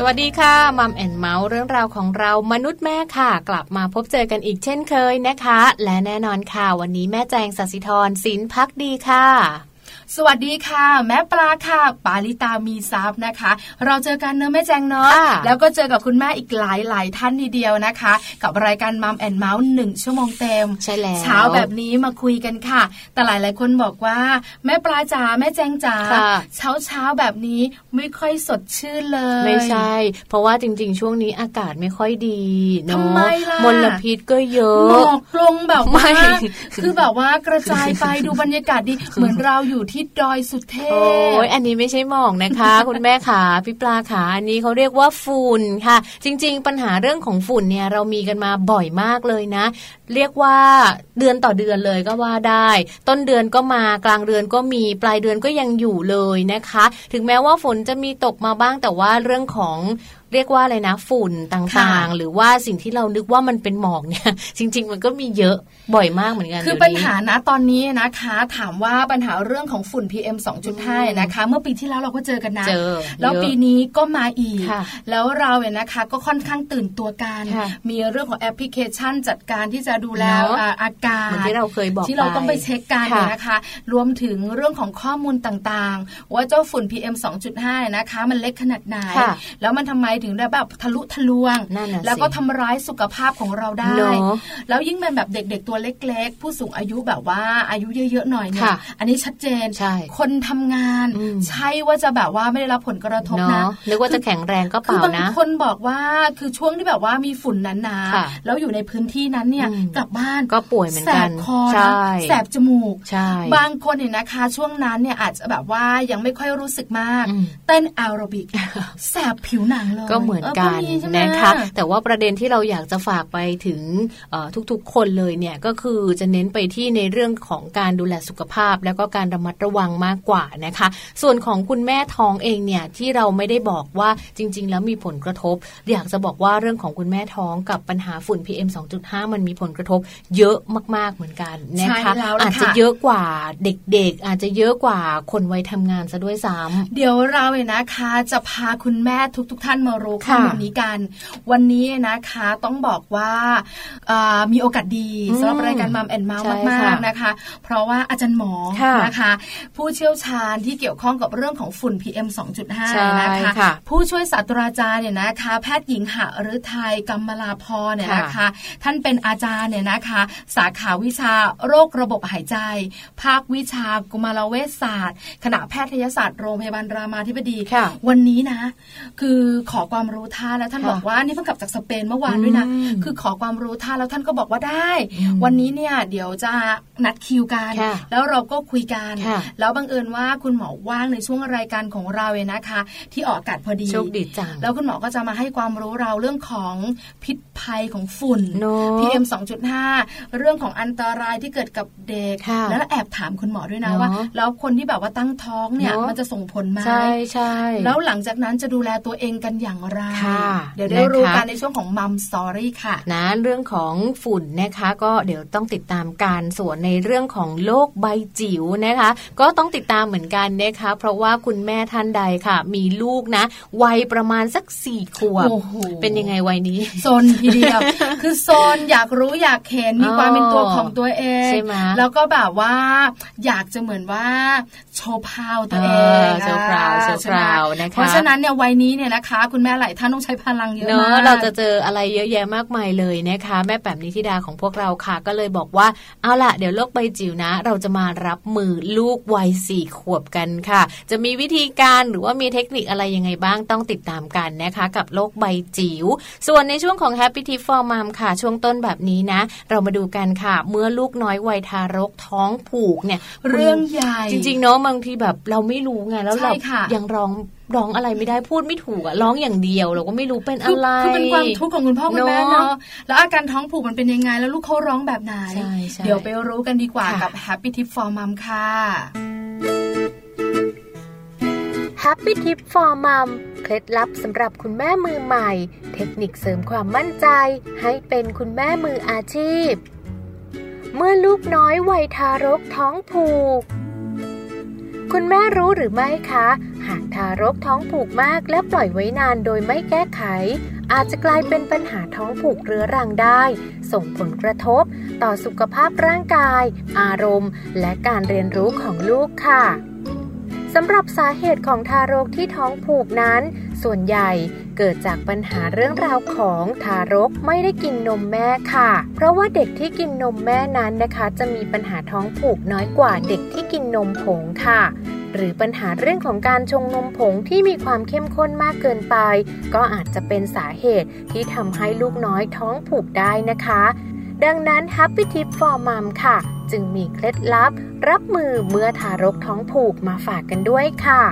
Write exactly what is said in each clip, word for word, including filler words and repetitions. สวัสดีค่ะมัมแอนด์เมาส์เรื่องราวของเรามนุษย์แม่ค่ะกลับมาพบเจอกันอีกเช่นเคยนะคะและแน่นอนค่ะวันนี้แม่แจงศศิธรศิลป์ภักดีค่ะสวัสดีค่ะแม่ปลาค่ะปาลิตามีซับนะคะเราเจอกันเนอะแม่แจงเนอะแล้วก็เจอกับคุณแม่อีกหลายหลายท่านทีเดียวนะคะกับรายการมัมแอนด์เมาส์หนึ่งชั่วโมงเต็มใช่แล้วเช้าแบบนี้มาคุยกันค่ะแต่หลายหลายคนบอกว่าแม่ปลาจ๋าแม่แจงจ๋าเช้าเช้าแบบนี้ไม่ค่อยสดชื่นเลยไม่ใช่เพราะว่าจริงๆช่วงนี้อากาศไม่ค่อยดีเนอะมลพิษก็เยอะหมอกลงแบบว่าคือแบบว่ากระจายไปดูบรรยากาศดีเหมือนเราอยู่ที่ดอยสุเทพโอ้ยอันนี้ไม่ใช่หมอกนะคะคุณแม่ขาพี่ปลาขาอันนี้เขาเรียกว่าฝุ่นค่ะจริงๆปัญหาเรื่องของฝุ่นเนี่ยเรามีกันมาบ่อยมากเลยนะเรียกว่าเดือนต่อเดือนเลยก็ว่าได้ต้นเดือนก็มากลางเดือนก็มีปลายเดือนก็ยังอยู่เลยนะคะถึงแม้ว่าฝนจะมีตกมาบ้างแต่ว่าเรื่องของเรียกว่าอะไรนะฝุ่นต่างๆหรือว่าสิ่งที่เรานึกว่ามันเป็นหมอกเนี่ยจริงๆมันก็มีเยอะบ่อยมากเหมือนกันคือปัญหานะตอนนี้นะคะถามว่าปัญหาเรื่องของฝุ่น พี เอ็ม สอง จุด ห้า นะคะเมื่อปีที่แล้วเราก็เจอกันนะแล้วปีนี้ก็มาอีกแล้วเราเนี่ยนะคะก็ค่อนข้างตื่นตัวกันมีเรื่องของแอปพลิเคชันจัดการที่จะดูแลอากาศที่เราเคยบอกที่เราต้องไปเช็คกันนะคะรวมถึงเรื่องของข้อมูลต่างๆว่าเจ้าฝุ่น พี เอ็ม สอง จุด ห้า นะคะมันเล็กขนาดไหนแล้วมันทำไม ถึงได้แบบทะลุทะลวงแล้วก็ทำร้ายสุขภาพของเราได้แล้วยิ่งเป็นแบบเด็กๆตัวเล็กๆผู้สูงอายุแบบว่าอายุเยอะๆหน่อยเนี่ยอันนี้ชัดเจนคนทำงานใช่ว่าจะแบบว่าไม่ได้รับผลกระทบนะนึกว่าจะแข็งแรงก็เปล่านะคือบางคนบอกว่าคือช่วงที่แบบว่ามีฝุ่นหนาๆแล้วอยู่ในพื้นที่นั้นเนี่ยกลับบ้านก็ป่วยเหมือนกันแสบคอแสบจมูกบางคนเนี่ยนะคะช่วงนั้นเนี่ยอาจจะแบบว่ายังไม่ค่อยรู้สึกมากเต้นแอโรบิกแสบผิวหนังเลยก็เหมือนกันนะคะแต่ว่าประเด็นที่เราอยากจะฝากไปถึงทุกๆคนเลยเนี่ยก็คือจะเน้นไปที่ในเรื่องของการดูแลสุขภาพแล้วก็การระมัดระวังมากกว่านะคะส่วนของคุณแม่ท้องเองเนี่ยที่เราไม่ได้บอกว่าจริงๆแล้วมีผลกระทบอยากจะบอกว่าเรื่องของคุณแม่ท้องกับปัญหาฝุ่น พี เอ็ม สองจุดห้า มันมีผลกระทบเยอะมากๆเหมือนกันนะคะอาจจะเยอะกว่าเด็กๆอาจจะเยอะกว่าคนวัยทำงานซะด้วยซ้ำเดี๋ยวเราเนี่ยนะคะจะพาคุณแม่ทุกๆท่านมารู้ข้อมูลนี้กันวันนี้นะคะต้องบอกว่ามีโอกาสดีสำหรับรายการมัมแอนด์เมาส์มากๆนะคะเพราะว่าอาจารย์หมอนะคะผู้เชี่ยวชาญที่เกี่ยวข้องกับเรื่องของฝุ่น พี เอ็ม สองจุดห้า นะคะผู้ช่วยศาสตราจารย์เนี่ยนะคะแพทย์หญิงหฤทัยกำมลาภรณ์เนี่ยนะคะท่านเป็นอาจารย์เนี่ยนะคะสาขาวิชาโรคระบบหายใจภาควิชากุมารเวชศาสตร์คณะแพทยศาสตร์โรงพยาบาลรามาธิบดีวันนี้นะคือขอความรู้ท่านแล้วท่านบอกว่านี่เพิ่งกลับจากสเปนเมื่อวานด้วยนะคือขอความรู้ท่านแล้วท่านก็บอกว่าได้วันนี้เนี่ยเดี๋ยวจะนัดคิวกันแล้วเราก็คุยกันแล้วบังเอิญว่าคุณหมอว่างในช่วงรายการของเราเนี่ยนะคะที่ออกอากาศพอดีโชคดีจังแล้วคุณหมอก็จะมาให้ความรู้เราเรื่องของพิษภัยของฝุ่น พี เอ็ม สองจุดห้า เรื่องของอันตรายที่เกิดกับเด็กแล้วแอบถามคุณหมอด้วยนะว่าแล้วคนที่แบบว่าตั้งท้องเนี่ยมันจะส่งผลไหมใช่ใช่แล้วหลังจากนั้นจะดูแลตัวเองกันอย่างไรเดี๋ยวได้รู้กันในช่วงของมัมสตอรี่ค่ะนะเรื่องของฝุ่นนะคะก็เดี๋ยวต้องติดตามการส่วนในเรื่องของโรคใบจิ๋วนะคะก็ต้องติดตามเหมือนกันนะคะเพราะว่าคุณแม่ท่านใดค่ะมีลูกนะวัยประมาณสักสี่ขวบเป็นยังไงวัยนี้โซนทีเดียวคือโซนอยากรู้อยากเห็นมีความเป็นตัวของตัวเองแล้วก็แบบว่าอยากจะเหมือนว่าโชว์พาวตัวเองโชว์พาวโชว์พาวนะคะเพราะฉะนั้นเนี่ยวัยนี้เนี่ยนะคะคุณแม่หลายท่านต้องใช้พลังเยอะมากเราจะเจออะไรเยอะแยะมากมายเลยนะคะแม่แป๋มนิธิดาของพวกเราค่ะก็เลยบอกว่าเอาล่ะเดี๋ยวโรคใบจิ๋วนะเราจะมารับมือลูกวัยสี่ขวบกันค่ะจะมีวิธีการหรือว่ามีเทคนิคอะไรยังไงบ้างต้องติดตามกันนะคะกับโรคใบจิ๋วส่วนในช่วงของ Happy Tip for Mom ค่ะช่วงต้นแบบนี้นะเรามาดูกันค่ะเมื่อลูกน้อยวัยทารกท้องผูกเนี่ยเรื่องใหญ่จริงๆเนาะบางทีแบบเราไม่รู้ไงแล้วเรายังร้องร้องอะไรไม่ได้พูดไม่ถูกอะร้องอย่างเดียวเราก็ไม่รู้เป็นอะไรคือเป็นความทุกข์ของคุณพ่อคุณแม่เนาะแล้วอาการท้องผูกมันเป็นยังไงแล้วลูกเขาร้องแบบไหนเดี๋ยวไปรู้กันดีกว่ากับ Happy Tip for Mom ค่ะ Happy Tip for Mom เคล็ดลับสำหรับคุณแม่มือใหม่เทคนิคเสริมความมั่นใจให้เป็นคุณแม่มืออาชีพเมื่อลูกน้อยวัยทารกท้องผูกคุณแม่รู้หรือไม่คะหากทารกท้องผูกมากและปล่อยไว้นานโดยไม่แก้ไขอาจจะกลายเป็นปัญหาท้องผูกเรื้อรังได้ส่งผลกระทบต่อสุขภาพร่างกายอารมณ์และการเรียนรู้ของลูกค่ะสำหรับสาเหตุของทารกที่ท้องผูกนั้นส่วนใหญ่เกิดจากปัญหาเรื่องราวของทารกไม่ได้กินนมแม่ค่ะเพราะว่าเด็กที่กินนมแม่นั้นนะคะจะมีปัญหาท้องผูกน้อยกว่าเด็กที่กินนมผงค่ะหรือปัญหาเรื่องของการชงนมผงที่มีความเข้มข้นมากเกินไปก็อาจจะเป็นสาเหตุที่ทำให้ลูกน้อยท้องผูกได้นะคะดังนั้น Happy Tip for Mom ค่ะจึงมีเคล็ดลับรับมือเมื่อทารกท้องผูกมาฝากกันด้วยค่ะ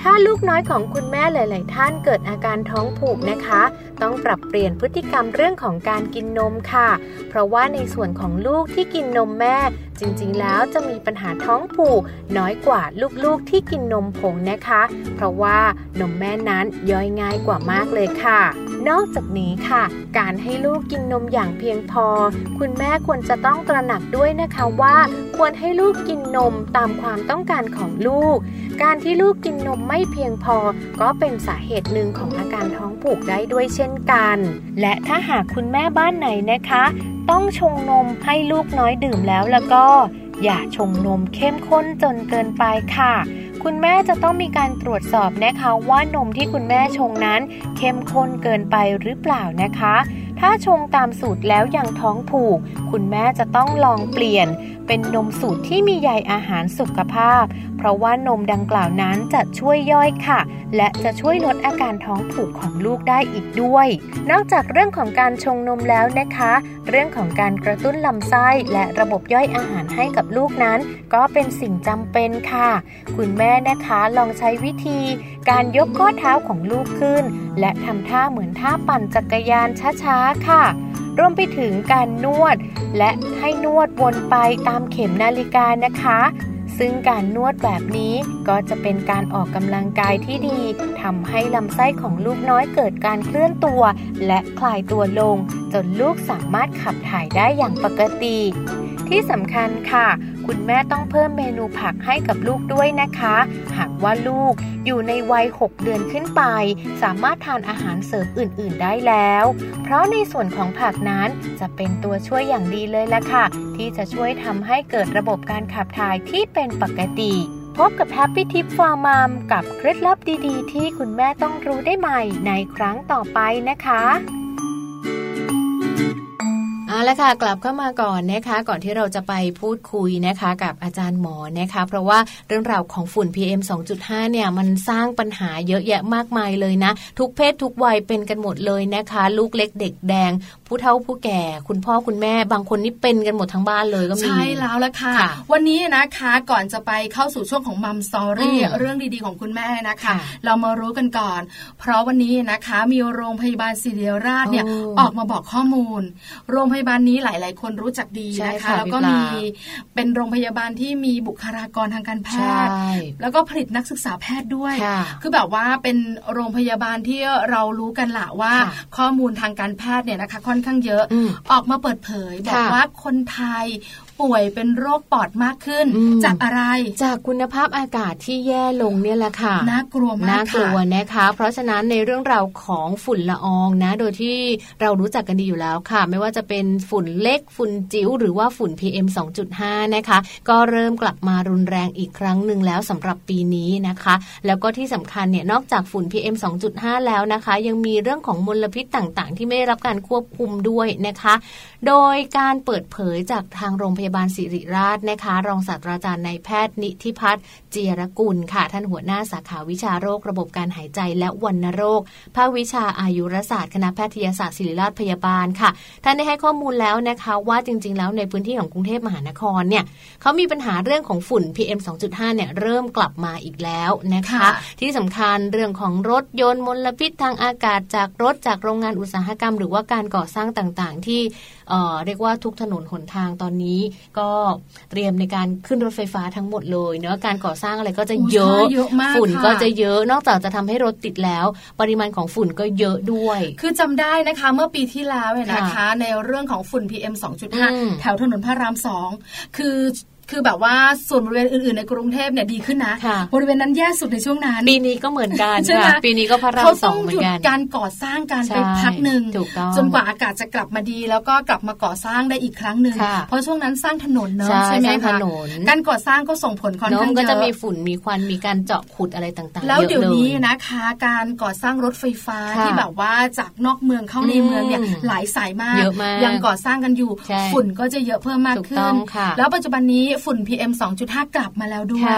ถ้าลูกน้อยของคุณแม่หลายๆท่านเกิดอาการท้องผูกนะคะต้องปรับเปลี่ยนพฤติกรรมเรื่องของการกินนมค่ะเพราะว่าในส่วนของลูกที่กินนมแม่จริงๆแล้วจะมีปัญหาท้องผูกน้อยกว่าลูกๆที่กินนมผงนะคะเพราะว่านมแม่นั้นย่อยง่ายกว่ามากเลยค่ะนอกจากนี้ค่ะการให้ลูกกินนมอย่างเพียงพอคุณแม่ควรจะต้องตระหนักด้วยนะคะว่าควรให้ลูกกินนมตามความต้องการของลูกการที่ลูกกินนมไม่เพียงพอก็เป็นสาเหตุหนึ่งของอาการท้องผูกได้ด้วยเช่นกันและถ้าหากคุณแม่บ้านไหนนะคะต้องชงนมให้ลูกน้อยดื่มแล้วแล้วก็ อย่าชงนมเข้มข้นจนเกินไปค่ะคุณแม่จะต้องมีการตรวจสอบนะคะว่านมที่คุณแม่ชงนั้นเข้มข้นเกินไปหรือเปล่านะคะถ้าชงตามสูตรแล้วยังท้องผูกคุณแม่จะต้องลองเปลี่ยนเป็นนมสูตรที่มีใยอาหารสุขภาพเพราะว่านมดังกล่าวนั้นจะช่วยย่อยค่ะและจะช่วยลดอาการท้องผูกของลูกได้อีกด้วยนอกจากเรื่องของการชงนมแล้วนะคะเรื่องของการกระตุ้นลำไส้และระบบย่อยอาหารให้กับลูกนั้นก็เป็นสิ่งจำเป็นค่ะคุณแม่นะคะลองใช้วิธีการยกข้อเท้าของลูกขึ้นและทำท่าเหมือนท่าปั่นจักรยานช้าๆค่ะรวมไปถึงการนวดและให้นวดวนไปตามเข็มนาฬิกานะคะซึ่งการนวดแบบนี้ก็จะเป็นการออกกำลังกายที่ดีทำให้ลำไส้ของลูกน้อยเกิดการเคลื่อนตัวและคลายตัวลงจนลูกสามารถขับถ่ายได้อย่างปกติที่สำคัญค่ะคุณแม่ต้องเพิ่มเมนูผักให้กับลูกด้วยนะคะหากว่าลูกอยู่ในวัยหกเดือนขึ้นไปสามารถทานอาหารเสริมอื่นๆได้แล้วเพราะในส่วนของผักนั้นจะเป็นตัวช่วยอย่างดีเลยล่ะค่ะที่จะช่วยทำให้เกิดระบบการขับถ่ายที่เป็นปกติพบกับ Happy Tip for Mom กับเคล็ดลับดีๆที่คุณแม่ต้องรู้ได้ใหม่ในครั้งต่อไปนะคะเอาละค่ะกลับเข้ามาก่อนนะคะก่อนที่เราจะไปพูดคุยนะคะกับอาจารย์หมอนะคะเพราะว่าเรื่องราวของฝุ่น พี เอ็ม สองจุดห้า เนี่ยมันสร้างปัญหาเยอะแยะมากมายเลยนะทุกเพศทุกวัยเป็นกันหมดเลยนะคะลูกเล็กเด็กแดงผู้เฒ่าผู้แก่คุณพ่อคุณแม่บางคนนี่เป็นกันหมดทั้งบ้านเลยก็มีใช่แล้วล่ะค่ะวันนี้นะคะก่อนจะไปเข้าสู่ช่วงของมัมสตอรี่เรื่องดีๆของคุณแม่นะคะเรามารู้กันก่อนเพราะวันนี้นะคะมีโรงพยาบาลศิริราชเนี่ยออกมาบอกข้อมูลโรงพยาบาลบ้านนี้หลายๆคนรู้จักดีนะคะแล้วก็มีเป็นโรงพยาบาลที่มีบุคลากรทางการแพทย์แล้วก็ผลิตนักศึกษาแพทย์ด้วยคือแบบว่าเป็นโรงพยาบาลที่เรารู้กันละว่าข้อมูลทางการแพทย์เนี่ยนะคะค่อนข้างเยอะออกมาเปิดเผยบอกว่าคนไทยป่วยเป็นโรคปอดมากขึ้นจากอะไรจากคุณภาพอากาศที่แย่ลงเนี่ยแหละค่ะน่ากลัวมากน่ากลัวนะคะเพราะฉะนั้นในเรื่องราวของฝุ่นละอองนะโดยที่เรารู้จักกันดีอยู่แล้วค่ะไม่ว่าจะเป็นฝุ่นเล็กฝุ่นจิ๋วหรือว่าฝุ่น พี เอ็ม สองจุดห้า นะคะก็เริ่มกลับมารุนแรงอีกครั้งหนึ่งแล้วสำหรับปีนี้นะคะแล้วก็ที่สำคัญเนี่ยนอกจากฝุ่น พี เอ็ม สองจุดห้า แล้วนะคะยังมีเรื่องของมลพิษต่างๆที่ไม่ได้รับการควบคุมด้วยนะคะโดยการเปิดเผยจากทางโรงพยาบาลศิริราชนะคะรองศาสตราจารย์นายแพทย์นิธิพัฒน์เจียรกุลค่ะท่านหัวหน้าสาขาวิชาโรคระบบการหายใจและวัณโรคภาควิชาอายุรศาสตร์คณะแพทยศาสตร์ศิริราชพยาบาลค่ะท่านได้ให้ข้อมูลแล้วนะคะว่าจริงๆแล้วในพื้นที่ของกรุงเทพมหานครเนี่ยเขามีปัญหาเรื่องของฝุ่น พี เอ็ม สองจุดห้า เนี่ยเริ่มกลับมาอีกแล้วนะคะที่สำคัญเรื่องของรถยนต์มลพิษทางอากาศจากรถจากโรงงานอุตสาหกรรมหรือว่าการก่อสร้างต่างๆที่เอ่อเรียกว่าทุกถนนหนทางตอนนี้ก็เตรียมในการขึ้นรถไฟฟ้าทั้งหมดเลยเนาะการก่อสร้างอะไรก็จะเยอะฝุ่นก็จะเยอะนอกจากจะทำให้รถติดแล้วปริมาณของฝุ่นก็เยอะด้วยคือจำได้นะคะเมื่อปีที่แล้วเนี่ยนะคะในเรื่องของฝุ่น พี เอ็ม สองจุดห้า แถวถนนพระรามสองคือคือแบบว่าส่วนบริเวณอื่นๆในกรุงเทพเนี่ยดีขึ้นนะบริเวณนั้นแย่สุดในช่วงนั้นปีนี้ก็เหมือนกัน ใช่ไหมปีนี้ก็พระรามสองเหมือนกันเขาต้องหยุดการก่อสร้างการไปพักหนึ่งจนกว่าอากาศจะกลับมาดีแล้วก็กลับมาก่อสร้างได้อีกครั้งหนึ่งเพราะช่วงนั้นสร้างถนนเนอะใช่ไหมคะการก่อสร้างก็ส่งผลค่อนข้างเยอะก็จะมีฝุ่นมีควันมีการเจาะขุดอะไรต่างๆแล้วเดี๋ยวนี้นะคะการก่อสร้างรถไฟฟ้าที่แบบว่าจากนอกเมืองเข้าในเมืองเนี่ยหลายสายมากยังก่อสร้างกันอยู่ฝุ่นก็จะเยอะเพิ่มมากขึ้นแล้วปัจจุบันนี้ฝุ่น พี เอ็ม สองจุดห้า กลับมาแล้วด้วย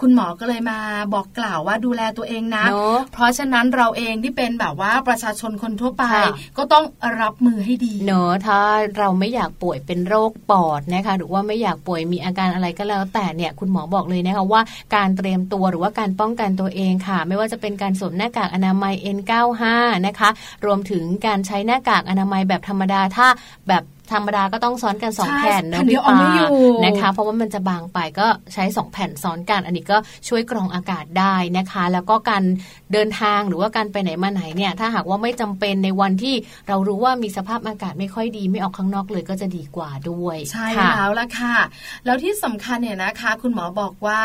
คุณหมอก็เลยมาบอกกล่าวว่าดูแลตัวเองนะ no. เพราะฉะนั้นเราเองที่เป็นแบบว่าประชาชนคนทั่วไปก็ต้องรับมือให้ดีเนอะถ้าเราไม่อยากป่วยเป็นโรคปอดนะคะหรือว่าไม่อยากป่วยมีอาการอะไรก็แล้วแต่เนี่ยคุณหมอบอกเลยนะคะว่าการเตรียมตัวหรือว่าการป้องกันตัวเองค่ะไม่ว่าจะเป็นการสวมหน้ากากอนามัย เอ็น เก้าสิบห้า นะคะรวมถึงการใช้หน้ากากอนามัยแบบธรรมดาถ้าแบบธรรมดาก็ต้องซ้อนกันสองแผ่นนะพี่ปานะคะเพราะว่ามันจะบางไปก็ใช้สองแผ่นซ้อนกันอันนี้ก็ช่วยกรองอากาศได้นะคะแล้วก็การเดินทางหรือว่าการไปไหนมาไหนเนี่ยถ้าหากว่าไม่จำเป็นในวันที่เรารู้ว่ามีสภาพอากาศไม่ค่อยดีไม่ออกข้างนอกเลยก็จะดีกว่าด้วยใช่แล้วล่ะค่ะแล้วที่สำคัญเนี่ยนะคะคุณหมอบอกว่า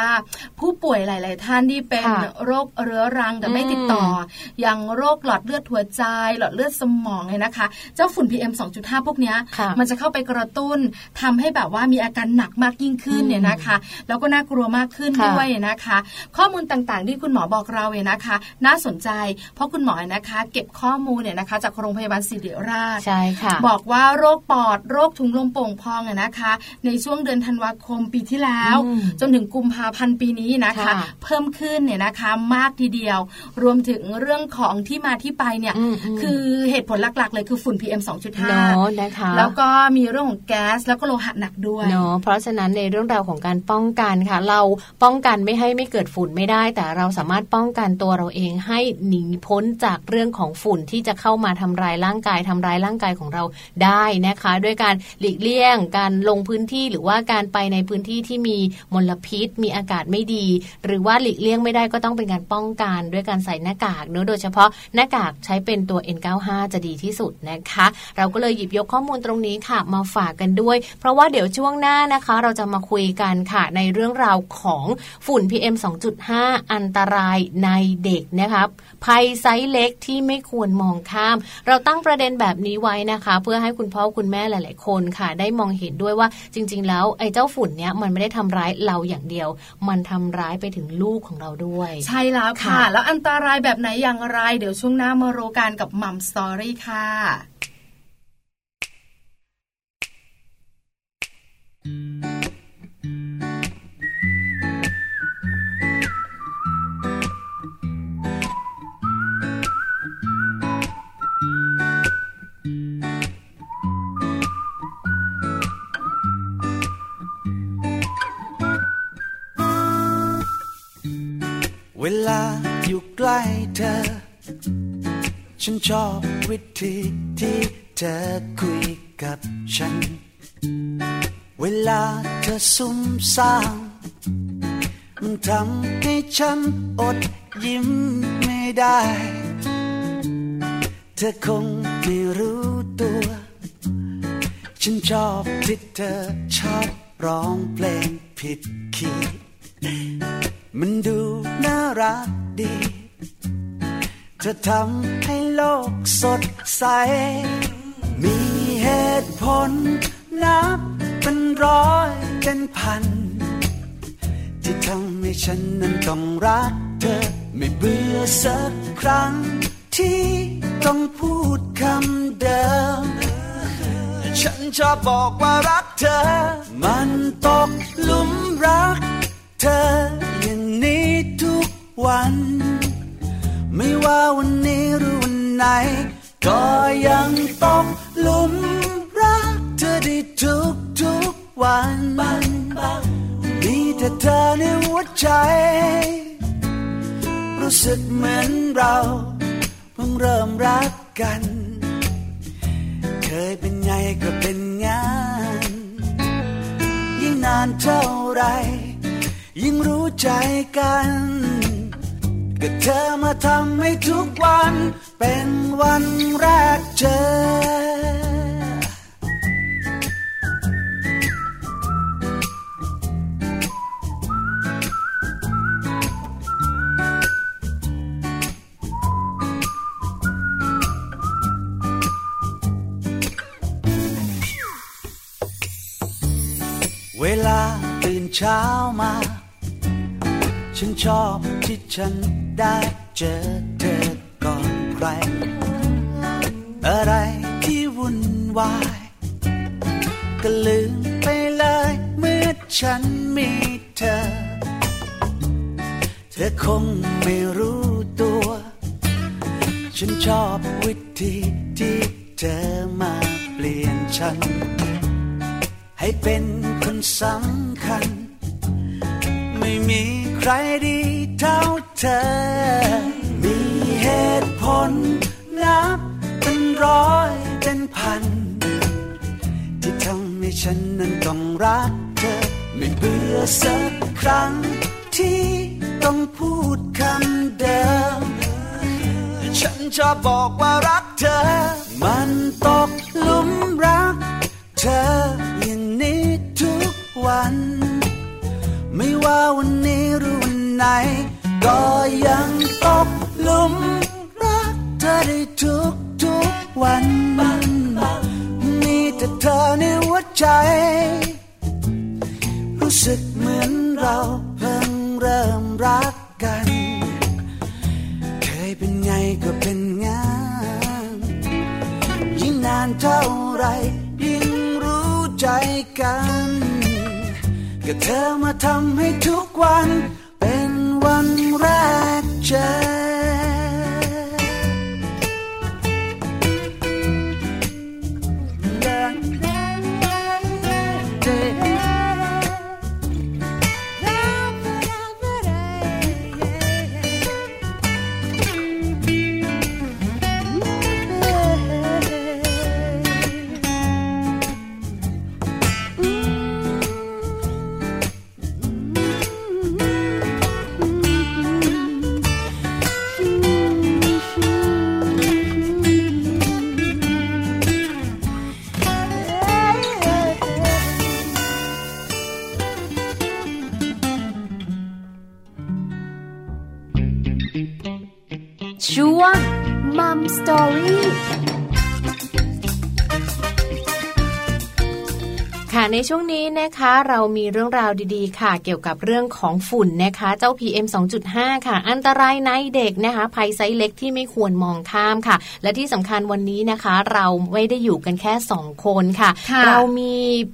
ผู้ป่วยหลายๆท่านที่เป็นโรคเรื้อรังแต่ไม่ติดต่ออย่างโรคหลอดเลือดหัวใจหลอดเลือดสมองเนี่ยนะคะเจ้าฝุ่น พี เอ็ม สองจุดห้า พวกเนี้ย มันจะเข้าไปกระตุ้นทำให้แบบว่ามีอาการหนักมากยิ่งขึ้นเนี่ยนะคะแล้วก็น่ากลัวมากขึ้นด้วยนะคะข้อมูลต่างๆที่คุณหมอบอกเราเนี่ยนะคะน่าสนใจเพราะคุณหมอนะคะเก็บข้อมูลเนี่ยนะคะจากโรงพยาบาลศิริราชบอกว่าโรคปอดโรคถุงลมโป่งพองเนี่ยนะคะในช่วงเดือนธันวาคมปีที่แล้วจนถึงกุมภาพันธ์ปีนี้นะคะเพิ่มขึ้นเนี่ยนะคะมากทีเดียวรวมถึงเรื่องของที่มาที่ไปเนี่ยคือเหตุผลหลักๆเลยคือฝุ่น พี เอ็ม สองจุดห้า เนาะนะคะแล้วก็มีเรื่องของแก๊สแล้วก็โลหะหนักด้วยเนาะเพราะฉะนั้นในเรื่องราวของการป้องกันค่ะเราป้องกันไม่ให้ไม่เกิดฝุ่นไม่ได้แต่เราสามารถป้องกันตัวเราเองให้หนีพ้นจากเรื่องของฝุ่นที่จะเข้ามาทำลายร่างกายทำลายร่างกายของเราได้นะคะด้วยการหลีกเลี่ยงการลงพื้นที่หรือว่าการไปในพื้นที่ที่มีมลพิษมีอากาศไม่ดีหรือว่าหลีกเลี่ยงไม่ได้ก็ต้องเป็นการป้องกันด้วยการใส่หน้ากากเนาะโดยเฉพาะหน้ากากใช้เป็นตัว เอ็น เก้าสิบห้า จะดีที่สุดนะคะเราก็เลยหยิบยกข้อมูลตรงนี้ค่ะมาฝากกันด้วยเพราะว่าเดี๋ยวช่วงหน้านะคะเราจะมาคุยกันค่ะในเรื่องราวของฝุ่น พี เอ็ม สองจุดห้า อันตรายในเด็กนะคะภัยไซส์เล็กที่ไม่ควรมองข้ามเราตั้งประเด็นแบบนี้ไว้นะคะเพื่อให้คุณพ่อคุณแม่หลายๆคนค่ะได้มองเห็นด้วยว่าจริงๆแล้วไอ้เจ้าฝุ่นเนี้ยมันไม่ได้ทำร้ายเราอย่างเดียวมันทำร้ายไปถึงลูกของเราด้วยใช่แล้วค่ะแล้วอันตรายแบบไหนอย่างไรเดี๋ยวช่วงหน้ามาโรกันกับมัมสตอรี่ค่ะเวลาอยู่ใกล้เธอฉันชอบวิธีที่เธอคุยกับฉันเวลาเธอซุ่มซ่ามมันทำให้ฉันอดยิ้มไม่ได้เธอคงไม่รู้ตัวฉันชอบที่เธอชอบร้องเพลงผิดคีย์มันดูน่ารักดีเธอทำให้โลกสดใสมีเหตุผลนับเป็นร้อยเป็นพันที่ทำให้ฉันนั้นต้องรักเธอไม่เบื่อสักครั้งที่ต้องพูดคำเดิมฉันชอบบอกว่ารักเธอมันตกหลุมรักเธออย่างนี้ทุกวันไม่ว่าวันนี้หรือวันไหนก็ยังตกหลุมรักเธอได้ทุกทุกวันมีแต่เธอในหัวใจรู้สึกเหมือนเราเพิ่งเริ่มรักกันเคยเป็นไงก็เป็นงานยิ่งนานเท่าไรยิ่งรู้ใจกันก็เธอมาทำให้ทุกวันเป็นวันแรกเจอเวลาตื่นเช้ามาฉันชอบที่ฉันได้เจอเธอก่อนใครอะไรที่วุ่นวายก็ลืมไปเลยเมื่อฉันมีเธอเธอคงไม่รู้ตัวฉันชอบวิธีที่เธอมาเปลี่ยนฉันให้เป็นคนสำคัญไม่มีใครดีเท่าเธอมีเหตุผลนับเป็นร้อยเป็นพันที่ทำให้ฉันนั้นต้องรักเธอไม่เบื่อสักครั้งที่ต้องพูดคำเดิมฉันจะบอกว่ารักเธอมันตกหลุมรักเธอวันไม่ว่าวันนี้หรือวันไหนก็ยังตกหลุมรักเธอได้ทุกทุกวันมีแต่เธ ธอในหัวใจรู้สึกเหมือนเราเพิ่งเริ่มรักกันเคยเป็นไงก็เป็นงานยิ่งนานเท่าไรยิ่งรู้ใจกันก็เธอมาทำให้ทุกวันเป็นวันแรกเจอช่วง Mom Story ค่ะในช่วงนี้นะคะเรามีเรื่องราวดีๆค่ะเกี่ยวกับเรื่องของฝุ่นนะคะเจ้า พี เอ็ม สองจุดห้า ค่ะอันตรายในเด็กนะคะภัยไซส์เล็กที่ไม่ควรมองข้ามค่ะและที่สำคัญวันนี้นะคะเราไม่ได้อยู่กันแค่สองคนค่ะเรามี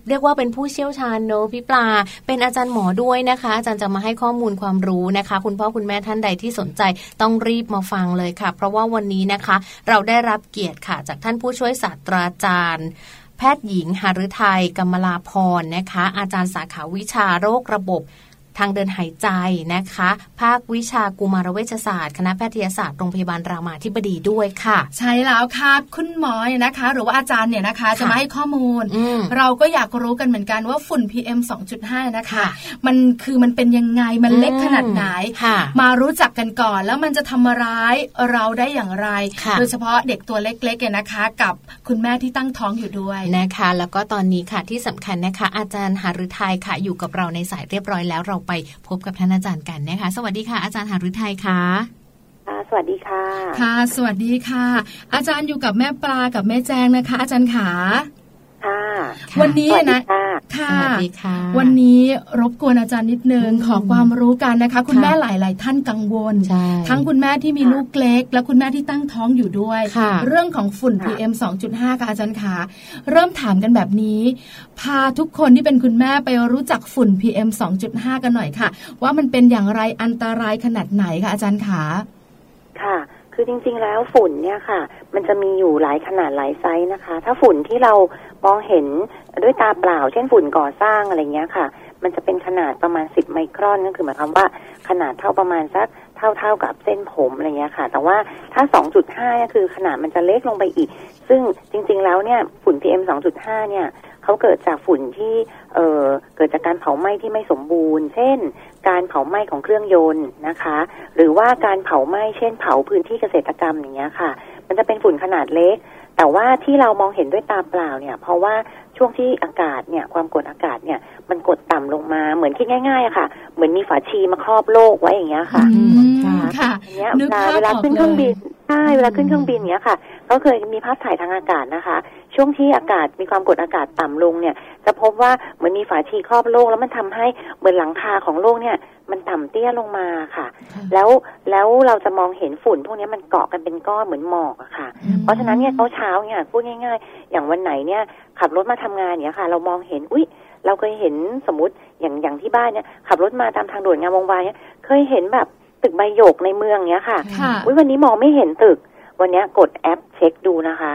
เรียกว่าเป็นผู้เชี่ยวชาญโนพี่ปลาเป็นอาจารย์หมอด้วยนะคะอาจารย์จะมาให้ข้อมูลความรู้นะคะคุณพ่อคุณแม่ท่านใดที่สนใจต้องรีบมาฟังเลยค่ะเพราะว่าวันนี้นะคะเราได้รับเกียรติค่ะจากท่านผู้ช่วยศาสตราจารย์แพทย์หญิงหฤทัย กำมลาภรณ์นะคะอาจารย์สาขาวิชาโรคระบบทางเดินหายใจนะคะภาควิชากุมารเวชศาสตร์คณะแพทยศาสตร์โรงพยาบาลรามาธิบดีด้วยค่ะใช่แล้วค่ะคุณหมอนะคะหรือว่าอาจารย์เนี่ยนะคะจะมาให้ข้อมูลเราก็อยากรู้กันเหมือนกันว่าฝุ่น พี เอ็ม สองจุดห้า นะคะมันคือมันเป็นยังไงมันเล็กขนาดไหนมารู้จักกันก่อนแล้วมันจะทำร้ายเราได้อย่างไรโดยเฉพาะเด็กตัวเล็กๆเนี่ยนะคะกับคุณแม่ที่ตั้งท้องอยู่ด้วยนะคะแล้วก็ตอนนี้ค่ะที่สำคัญนะคะอาจารย์หฤทัยค่ะอยู่กับเราในสายเรียบร้อยแล้วเราไปพบกับท่านอาจารย์กันนะคะสวัสดีค่ะอาจารย์หฤทัยค่ะสวัสดีค่ะค่ะสวัสดีค่ะอาจารย์อยู่กับแม่ปลากับแม่แจงนะคะอาจารย์ขาค่ะวันนี้นะค่ะวันนี้รบกวนอาจารย์นิดนึงขอความรู้กันนะคะคุณแม่หลายๆท่านกังวลทั้งคุณแม่ที่มีลูกเล็กและคุณแม่ที่ตั้งท้องอยู่ด้วยเรื่องของฝุ่น พี เอ็ม สองจุดห้า ค่ะอาจารย์ขาเริ่มถามกันแบบนี้พาทุกคนที่เป็นคุณแม่ไปรู้จักฝุ่น พี เอ็ม สองจุดห้า กันหน่อยค่ะว่ามันเป็นอย่างไรอันตรายขนาดไหนค่ะอาจารย์ขาค่ะคือจริงๆแล้วฝุ่นเนี่ยค่ะมันจะมีอยู่หลายขนาดหลายไซส์นะคะถ้าฝุ่นที่เรามองเห็นด้วยตาเปล่าเช่นฝุ่นก่อสร้างอะไรเงี้ยค่ะมันจะเป็นขนาดประมาณสิบไมครอนนั่นคือหมายความว่าขนาดเท่าประมาณสักเท่าๆกับเส้นผมอะไรเงี้ยค่ะแต่ว่าถ้า สองจุดห้า เนี่ยคือขนาดมันจะเล็กลงไปอีกซึ่งจริงๆแล้วเนี่ยฝุ่น พี เอ็ม สองจุดห้า เนี่ยเขาเกิดจากฝุ่นที่เอ่อเกิดจากการเผาไหม้ที่ไม่สมบูรณ์เช่นการเผาไหม้ของเครื่องยนต์นะคะหรือว่าการเผาไหม้เช่นเผาพื้นที่เกษตรกรรมอย่างเงี้ยค่ะมันจะเป็นฝุ่นขนาดเล็กแต่ว่าที่เรามองเห็นด้วยตาเปล่าเนี่ยเพราะว่าช่วงที่อากาศเนี่ยความกดอากาศเนี่ยมันกดต่ำลงมาเหมือนคิดง่ายๆอะค่ะเหมือนมีฝาชีมาครอบโลกไว้อย่างเงี้ยค่ะค่ะเวลาเวลาขึ้นเครื่องบินใช่เวลาขึ้นเครื่องบินเงี้ยค่ะก็เคยมีภาพถ่ายทางอากาศนะคะช่วงที่อากาศมีความกดอากาศต่ำลงเนี่ยจะพบว่าเหมือนมีฝาชีครอบโลกแล้วมันทำให้เหมือนหลังคาของโลกเนี่ยมันต่ำเตี้ยลงมาค่ะแล้วแล้วเราจะมองเห็นฝุ่นพวกนี้มันเกาะกันเป็นก้อนเหมือนหมอกอะค่ะเพราะฉะนั้นเนี่ยเช้าๆเนี่ยพูดง่ายๆอย่างวันไหนเนี่ยขับรถมาทำงานเนี่ยค่ะเรามองเห็นอุ๊ยเราเคยเห็นสมมติอย่างอย่างที่บ้านเนี่ยขับรถมาตามทางด่วนงามวงวานเนี่ยเคยเห็นแบบตึกใบหยกในเมืองเนี่ยค่ะอุ๊ยวันนี้มองไม่เห็นตึกวันนี้กดแอปเช็คดูนะคะ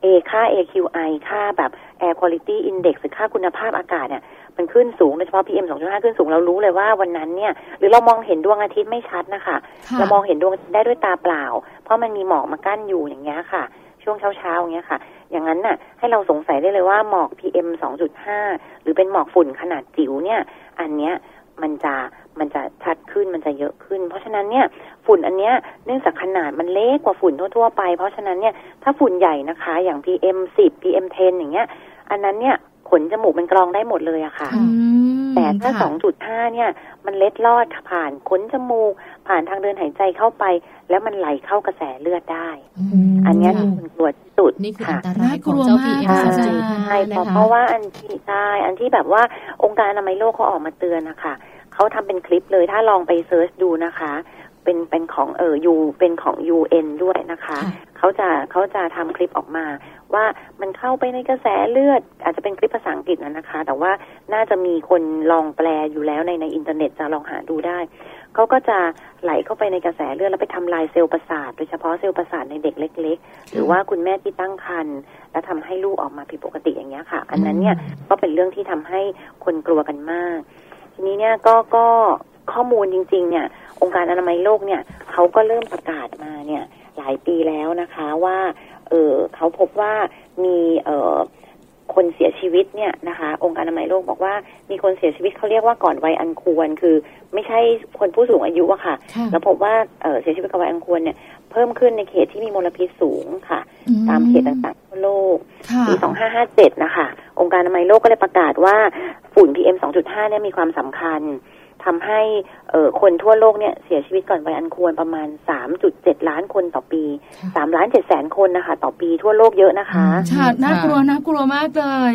เอค่า เอ คิว ไอ ค่าแบบ Air Quality Index หรือค่าคุณภาพอากาศเนี่ยมันขึ้นสูงโดยเฉพาะ พี เอ็ม สองจุดห้า ขึ้นสูงเรารู้เลยว่าวันนั้นเนี่ยหรือเรามองเห็นดวงอาทิตย์ไม่ชัดนะคะเรามองเห็นดวงได้ด้วยตาเปล่าเพราะมันมีหมอกมากั้นอยู่อย่างเงี้ยค่ะช่วงเช้าๆอย่างเงี้ยค่ะอย่างนั้นน่ะให้เราสงสัยได้เลยว่าหมอก พี เอ็ม สองจุดห้า หรือเป็นหมอกฝุ่นขนาดจิ๋วเนี่ยอันเนี้ยมันจะมันจะชัดขึ้นมันจะเยอะขึ้นเพราะฉะนั้นเนี่ยฝุ่นอันเนี้ยเนื่องจากขนาดมันเล็กกว่าฝุ่นทั่วๆไปเพราะฉะนั้นเนี่ยถ้าฝุ่นใหญ่นะคะอย่าง พี เอ็ม สิบ พี เอ็ม สิบ อย่างเงี้ยอันนั้นเนี่ยขนจมูกมันกรองได้หมดเลยอะค่ะแต่ แต่ถ้า สองจุดห้า เนี่ยมันเล็ดลอดผ่านขนจมูกผ่านทางเดินหายใจเข้าไปแล้วมันไหลเข้ากระแสเลือดได้อันนี้ที่คุณตรวจสุดนี่คืออันตรายของเจ้าพีเอ็มใช่ใช่เพราะว่าอันที่ใช่อันที่แบบว่าองค์การอนามัยโลกเขาออกมาเตือนนะคะเขาทำเป็นคลิปเลยถ้าลองไปเซิร์ชดูนะคะเป็นเป็นของเอ่อยูเป็นของ ยู เอ็น ด้วยนะคะเขาจะเขาจะทำคลิปออกมาว่ามันเข้าไปในกระแสเลือดอาจจะเป็นคลิปภาษาอังกฤษนะคะแต่ว่าน่าจะมีคนลองแปลอยู่แล้วในในอินเทอร์เน็ตจะลองหาดูได้เขาก็จะไหลเข้าไปในกระแสเลือดแล้วไปทำลายเซลล์ประสาทโดยเฉพาะเซลล์ประสาทในเด็กเล็กๆหรือว่าคุณแม่ที่ตั้งครรภ์และทำให้ลูกออกมาผิดปกติอย่างเงี้ยค่ะอันนั้นเนี่ยก็เป็นเรื่องที่ทำให้คนกลัวกันมากทีนี้เนี่ยก็ก็ข้อมูลจริงๆเนี่ยองค์การอนามัยโลกเนี่ยเขาก็เริ่มประกาศมาเนี่ยหลายปีแล้วนะคะว่าเออเขาพบว่ามีเอ่อคนเสียชีวิตเนี่ยนะคะองค์การอนามัยโลกบอกว่ามีคนเสียชีวิตเขาเรียกว่าก่อนวัยอันควรคือไม่ใช่คนผู้สูงอายุอะค่ะแล้วพบว่าเอ่อเสียชีวิตก่อนวัยอันควรเนี่ยเพิ่มขึ้นในเขตที่มีมลพิษสูงค่ะตามเขตต่างๆทั่วโลกปีสองพันห้าร้อยห้าสิบเจ็ดนะคะองค์การอนามัยโลกก็เลยประกาศว่าฝุ่น พี เอ็ม สองจุดห้า เนี่ยมีความสำคัญทำให้คนทั่วโลกเนี่ยเสียชีวิตก่อนวัยอันควรประมาณ สามจุดเจ็ด ล้านคนต่อปี สาม ล้าน เจ็ด แสนคนนะคะต่อปีทั่วโลกเยอะนะคะใช่น่ากลัวน่ากลัวมากเลย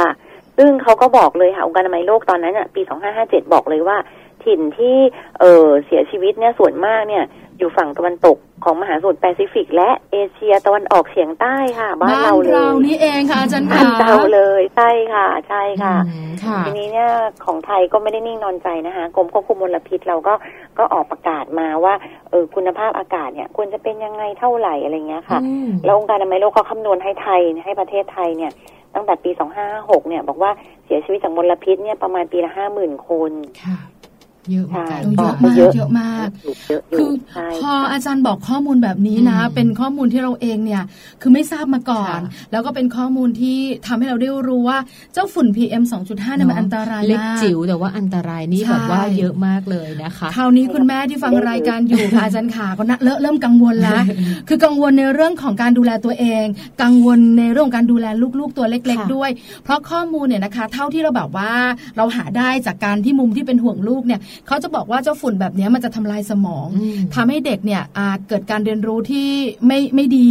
ค่ะซึ่งเขาก็บอกเลยค่ะองค์การอนามัยโลกตอนนั้นน่ะปีสองพันห้าร้อยห้าสิบเจ็ดบอกเลยว่าถิ่นที่เอ่อเสียชีวิตเนี่ยส่วนมากเนี่ยอยู่ฝั่งตะวันตกของมหาสมุทรแปซิฟิกและเอเชียตะวันออกเฉียงใต้ค่ะบ้านเราเลยบ้านเรานี่เองค่ะอาจารย์ค่ะบ้านเราเลยใช่ค่ะใช่ค่ะทีนี้เนี่ยของไทยก็ไม่ได้นิ่งนอนใจนะคะกรมควบคุมมลพิษเราก็ก็ออกประกาศมาว่าเออคุณภาพอากาศเนี่ยควรจะเป็นยังไงเท่าไหร่อะไรเงี้ยค่ะแล้วองค์การอนามัยโลกเขาคำนวณให้ไทยให้ประเทศไทยเนี่ยตั้งแต่ปีสองพันห้าร้อยห้าสิบหกเนี่ยบอกว่าเสียชีวิตจากมลพิษเนี่ยประมาณปีละ ห้าหมื่น คนเยอะมากเยอะมากคือพออาจารย์บอกข้อมูลแบบนี้นะเป็นข้อมูลที่เราเองเนี่ยคือไม่ทราบมาก่อนแล้วก็เป็นข้อมูลที่ทำให้เราได้รู้ว่าเจ้าฝุ่น พี เอ็ม สองจุดห้า เนี่ยมันอันตรายเล็กจิ๋วแต่ว่าอันตรายนี่แบบว่าเยอะมากเลยนะคะคราวนี้คุณแม่ที่ฟังรายการอยู่อาจารย์ขาก็เริ่มกังวลแล้วคือกังวลในเรื่องของการดูแลตัวเองกังวลในเรื่องการดูแลลูกๆตัวเล็กๆด้วยเพราะข้อมูลเนี่ยนะคะเท่าที่เราแบบว่าเราหาได้จากการที่มุมที่เป็นห่วงลูกเนี่ยเขาจะบอกว่าเจ้าฝุ่นแบบนี้มันจะทำลายสมองทำให้เด็กเนี่ยเกิดการเรียนรู้ที่ไม่ไม่ดี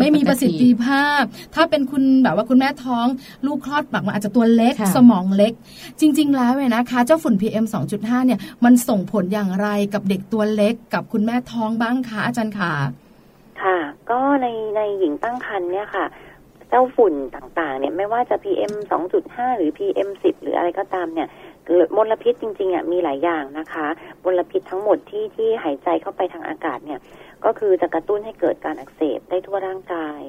ไม่มีประสิทธิภาพถ้าเป็นคุณแบบว่าคุณแม่ท้องลูกคลอดปากมันอาจจะตัวเล็กสมองเล็กจริงๆแล้วเนี่ยนะคะเจ้าฝุ่น พี เอ็ม สองจุดห้า เนี่ยมันส่งผลอย่างไรกับเด็กตัวเล็กกับคุณแม่ท้องบ้างคะอาจารย์คะค่ะก็ในในหญิงตั้งครรภ์เนี่ยค่ะเจ้าฝุ่นต่างๆเนี่ยไม่ว่าจะ พี เอ็ม สองจุดห้า หรือ พี เอ็ม สิบ หรืออะไรก็ตามเนี่ยมลพิษจริงๆอ่ะมีหลายอย่างนะคะมลพิษทั้งหมดที่ที่หายใจเข้าไปทางอากาศเนี่ยก็คือจะกระตุ้นให้เกิดการอักเสบได้ทั่วร่างกาย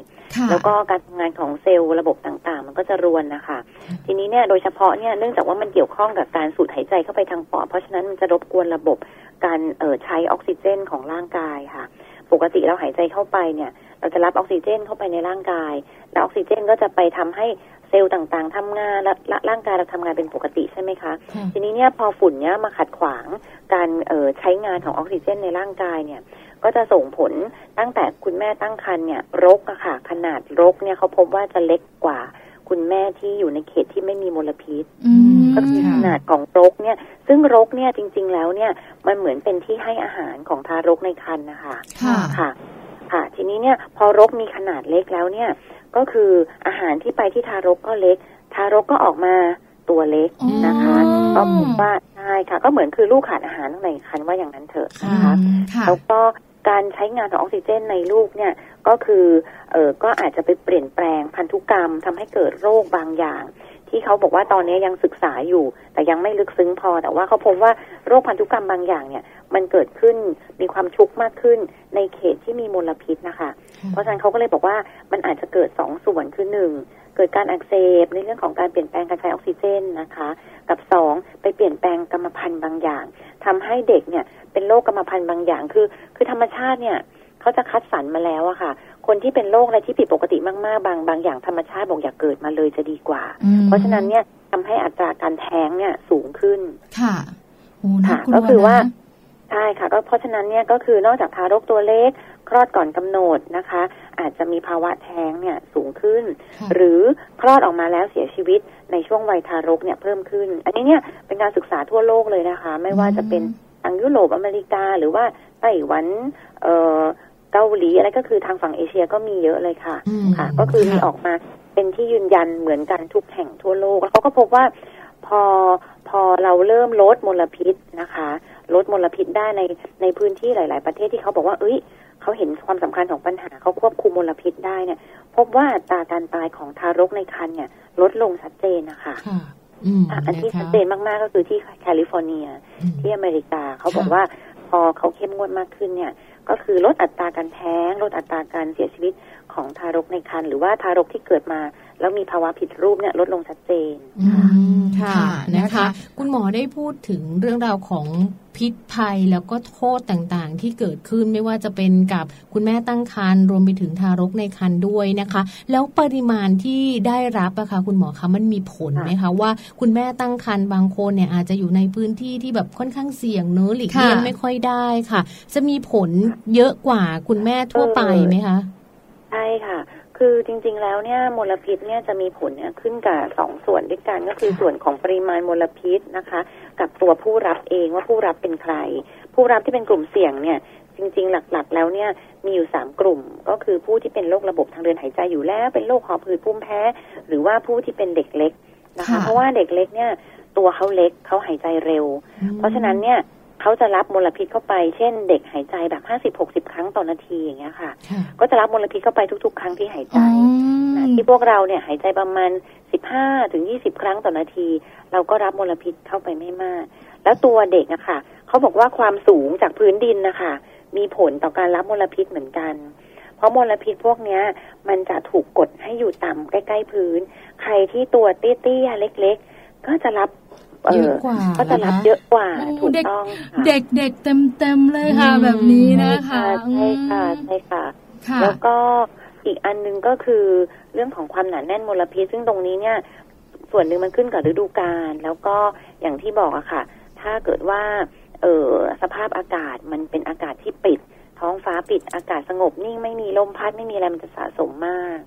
แล้วก็การทำงานของเซลล์ระบบต่างๆมันก็จะรวนนะคะทีนี้เนี่ยโดยเฉพาะเนี่ยเนื่องจากว่ามันเกี่ยวข้องกับการสูดหายใจเข้าไปทางปอดเพราะฉะนั้นมันจะรบกวนระบบการเอ่อใช้ออกซิเจนของร่างกายค่ะปกติเราหายใจเข้าไปเนี่ยเราจะรับออกซิเจนเข้าไปในร่างกายแล้วออกซิเจนก็จะไปทำให้เซลล์ต่างๆทำงานและร่างกายเราทำงานเป็นปกติใช่ไหมคะทีนี้เนี่ยพอฝุ่นเนี่ยมาขัดขวางการเอ่อใช้งานของออกซิเจนในร่างกายเนี่ยก็จะส่งผลตั้งแต่คุณแม่ตั้งครรภ์เนี่ยรกอะค่ะขนาดรกเนี่ยเขาพบว่าจะเล็กกว่าคุณแม่ที่อยู่ในเขตที่ไม่มีมลพิษก็คือขนาดของรกเนี่ยซึ่งรกเนี่ยจริงๆแล้วเนี่ยมันเหมือนเป็นที่ให้อาหารของทารกในครรภ์นะคะค่ะค่ะทีนี้เนี่ยพอรกมีขนาดเล็กแล้วเนี่ยก็คืออาหารที่ไปที่ทารกก็เล็กทารกก็ออกมาตัวเล็กนะคะก็พบว่าใช่ค่ะก็เหมือนคือลูกขาดอาหารตั้งแต่ครรภ์ว่าอย่างนั้นเถอะนะคะแล้วก็การใช้งานของออกซิเจนในลูกเนี่ยก็คือเออก็อาจจะไปเปลี่ยนแปลงพันธุกรรมทำให้เกิดโรคบางอย่างที่เขาบอกว่าตอนนี้ยังศึกษาอยู่แต่ยังไม่ลึกซึ้งพอแต่ว่าเขาพบว่าโรคพันธุกรรมบางอย่างเนี่ยมันเกิดขึ้นมีความชุกมากขึ้นในเขตที่มีมลพิษนะคะเพราะฉะนั้นเขาก็เลยบอกว่ามันอาจจะเกิดสองส่วนคือหนึ่งเกิดการอักเสบในเรื่องของการเปลี่ยนแปลงการใช้ออกซิเจนนะคะกับสองไปเปลี่ยนแปลงกรรมพันธุ์บางอย่างทำให้เด็กเนี่ยเป็นโรคกรรมพันธุ์บางอย่างคือคือธรรมชาติเนี่ยเขาจะคัดสรรมาแล้วอะค่ะคนที่เป็นโรคอะไรที่ผิดปกติมากๆบางบางอย่างธรรมชาติบอกอย่าเกิดมาเลยจะดีกว่าเพราะฉะนั้นเนี่ยทำให้อัตราการแท้งเนี่ยสูงขึ้นค่ะค่ะก็คือว่าใช่ค่ะก็เพราะฉะนั้นเนี่ยก็คือนอกจากทารกตัวเล็ก คลอดก่อนกำหนดนะคะอาจจะมีภาวะแท้งเนี่ยสูงขึ้นหรือคลอดออกมาแล้วเสียชีวิตในช่วงวัยทารกเนี่ยเพิ่มขึ้นอันนี้เนี่ยเป็นการศึกษาทั่วโลกเลยนะคะไม่ว่าจะเป็นทางยุโรปอเมริกาหรือว่าไต้หวันเอ่อเกาหลีอะไรก็คือทางฝั่งเอเชียก็มีเยอะเลยค่ะค่ะก็คือมีออกมาเป็นที่ยืนยันเหมือนกันทุกแห่งทั่วโลกแล้วเขาก็พบว่าพอพอเราเริ่มลดมลพิษนะคะลดมลพิษได้ในในพื้นที่หลายๆประเทศที่เขาบอกว่าเอ้ยเขาเห็นความสำคัญของปัญหาเขาควบคุมมลพิษได้เนี่ยพบว่าอัตราการตายของทารกในครรภ์เนี่ยลดลงชัดเจนนะคะอันที่ชัดเจนมากๆก็คือที่แคลิฟอร์เนียที่อเมริกาเขาบอกว่าพอเขาเข้มงวดมากขึ้นเนี่ยก็คือลดอัตราการแท้งลดอัตราการเสียชีวิตของทารกในครรภ์หรือว่าทารกที่เกิดมาแล้วมีภาวะผิดรูปเนี่ยลดลงชัดเจนค่ะนะคะคุณหมอได้พูดถึงเรื่องราวของพิษภัยแล้วก็โทษต่างๆที่เกิดขึ้นไม่ว่าจะเป็นกับคุณแม่ตั้งครรภ์รวมไปถึงทารกในครรภ์ด้วยนะคะแล้วปริมาณที่ได้รับอะค่ะคุณหมอคะมันมีผลไหมคะว่าคุณแม่ตั้งครรภ์บางคนเนี่ยอาจจะอยู่ในพื้นที่ที่แบบค่อนข้างเสี่ยงเนื้อหลีกเลี่ยงไม่ค่อยได้ค่ะจะมีผลเยอะกว่าคุณแม่ทั่วไปไหมคะใช่ค่ะคือจริงๆแล้วเนี่ยมลพิษเนี่ยจะมีผลเนี่ยขึ้นกับสองส่วนด้วยกันก็คือส่วนของปริมาณมลพิษนะคะกับตัวผู้รับเองว่าผู้รับเป็นใครผู้รับที่เป็นกลุ่มเสี่ยงเนี่ยจริงๆหลักๆแล้วเนี่ยมีอยู่สามกลุ่มก็คือผู้ที่เป็นโรคระบบทางเดินหายใจอยู่แล้วเป็นโรคหอบหืดภูมิแพ้หรือว่าผู้ที่เป็นเด็กเล็กนะคะเพราะว่าเด็กเล็กเนี่ยตัวเขาเล็กเขาหายใจเร็วเพราะฉะนั้นเนี่ยเขาจะรับมลพิษเข้าไปเช่นเด็กหายใจแบบห้าสิบหกสิบครั้งต่อนาทีอย่างเงี้ยค่ะก็จะรับมลพิษเข้าไปทุกๆครั้งที่หายใจที่พวกเราเนี่ยหายใจประมาณสิบห้าถึงยี่สิบครั้งต่อนาทีเราก็รับมลพิษเข้าไปไม่มากแล้วตัวเด็กอะค่ะเขาบอกว่าความสูงจากพื้นดินนะคะมีผลต่อการรับมลพิษเหมือนกันเพราะมลพิษพวกเนี้ยมันจะถูกกดให้อยู่ต่ำใกล้ๆพื้นใครที่ตัวเตี้ยๆเล็กๆก็จะรับเยอะกว่าก็จะรับเยอะกว่าถูกต้องเด็กๆเต็มๆเลยค่ะแบบนี้นะคะใช่ค่ะใช่ค่ะแล้วก็อีกอันนึงก็คือเรื่องของความหนาแน่นมลพิษซึ่งตรงนี้เนี่ยส่วนนึงมันขึ้นกับฤดูกาลแล้วก็อย่างที่บอกอะค่ะถ้าเกิดว่าเอ่อสภาพอากาศมันเป็นอากาศที่ปิดท้องฟ้าปิดอากาศสงบนิ่งไม่มีลมพัดไม่มีอะไรมันจะสะสมมาก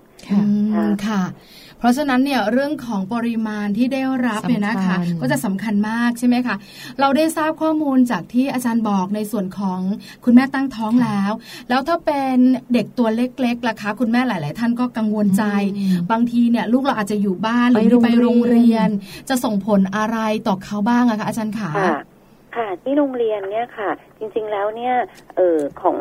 ค่ะเพราะฉะนั้นเนี่ยเรื่องของปริมาณที่ได้รับเนี่ยนะคะก็จะสำคัญมากใช่ไหมคะเราได้ทราบข้อมูลจากที่อาจารย์บอกในส่วนของคุณแม่ตั้งท้องแล้วแล้วถ้าเป็นเด็กตัวเล็กๆล่ะคะคุณแม่หลายๆท่านก็กังวลใจบางทีเนี่ยลูกเราอาจจะอยู่บ้านหรือไปโรงเรียนจะส่งผลอะไรต่อเขาบ้างอะคะอาจารย์ขาค่ะที่โรงเรียนเนี่ยค่ะจริงๆแล้วเนี่ยเอ่อของ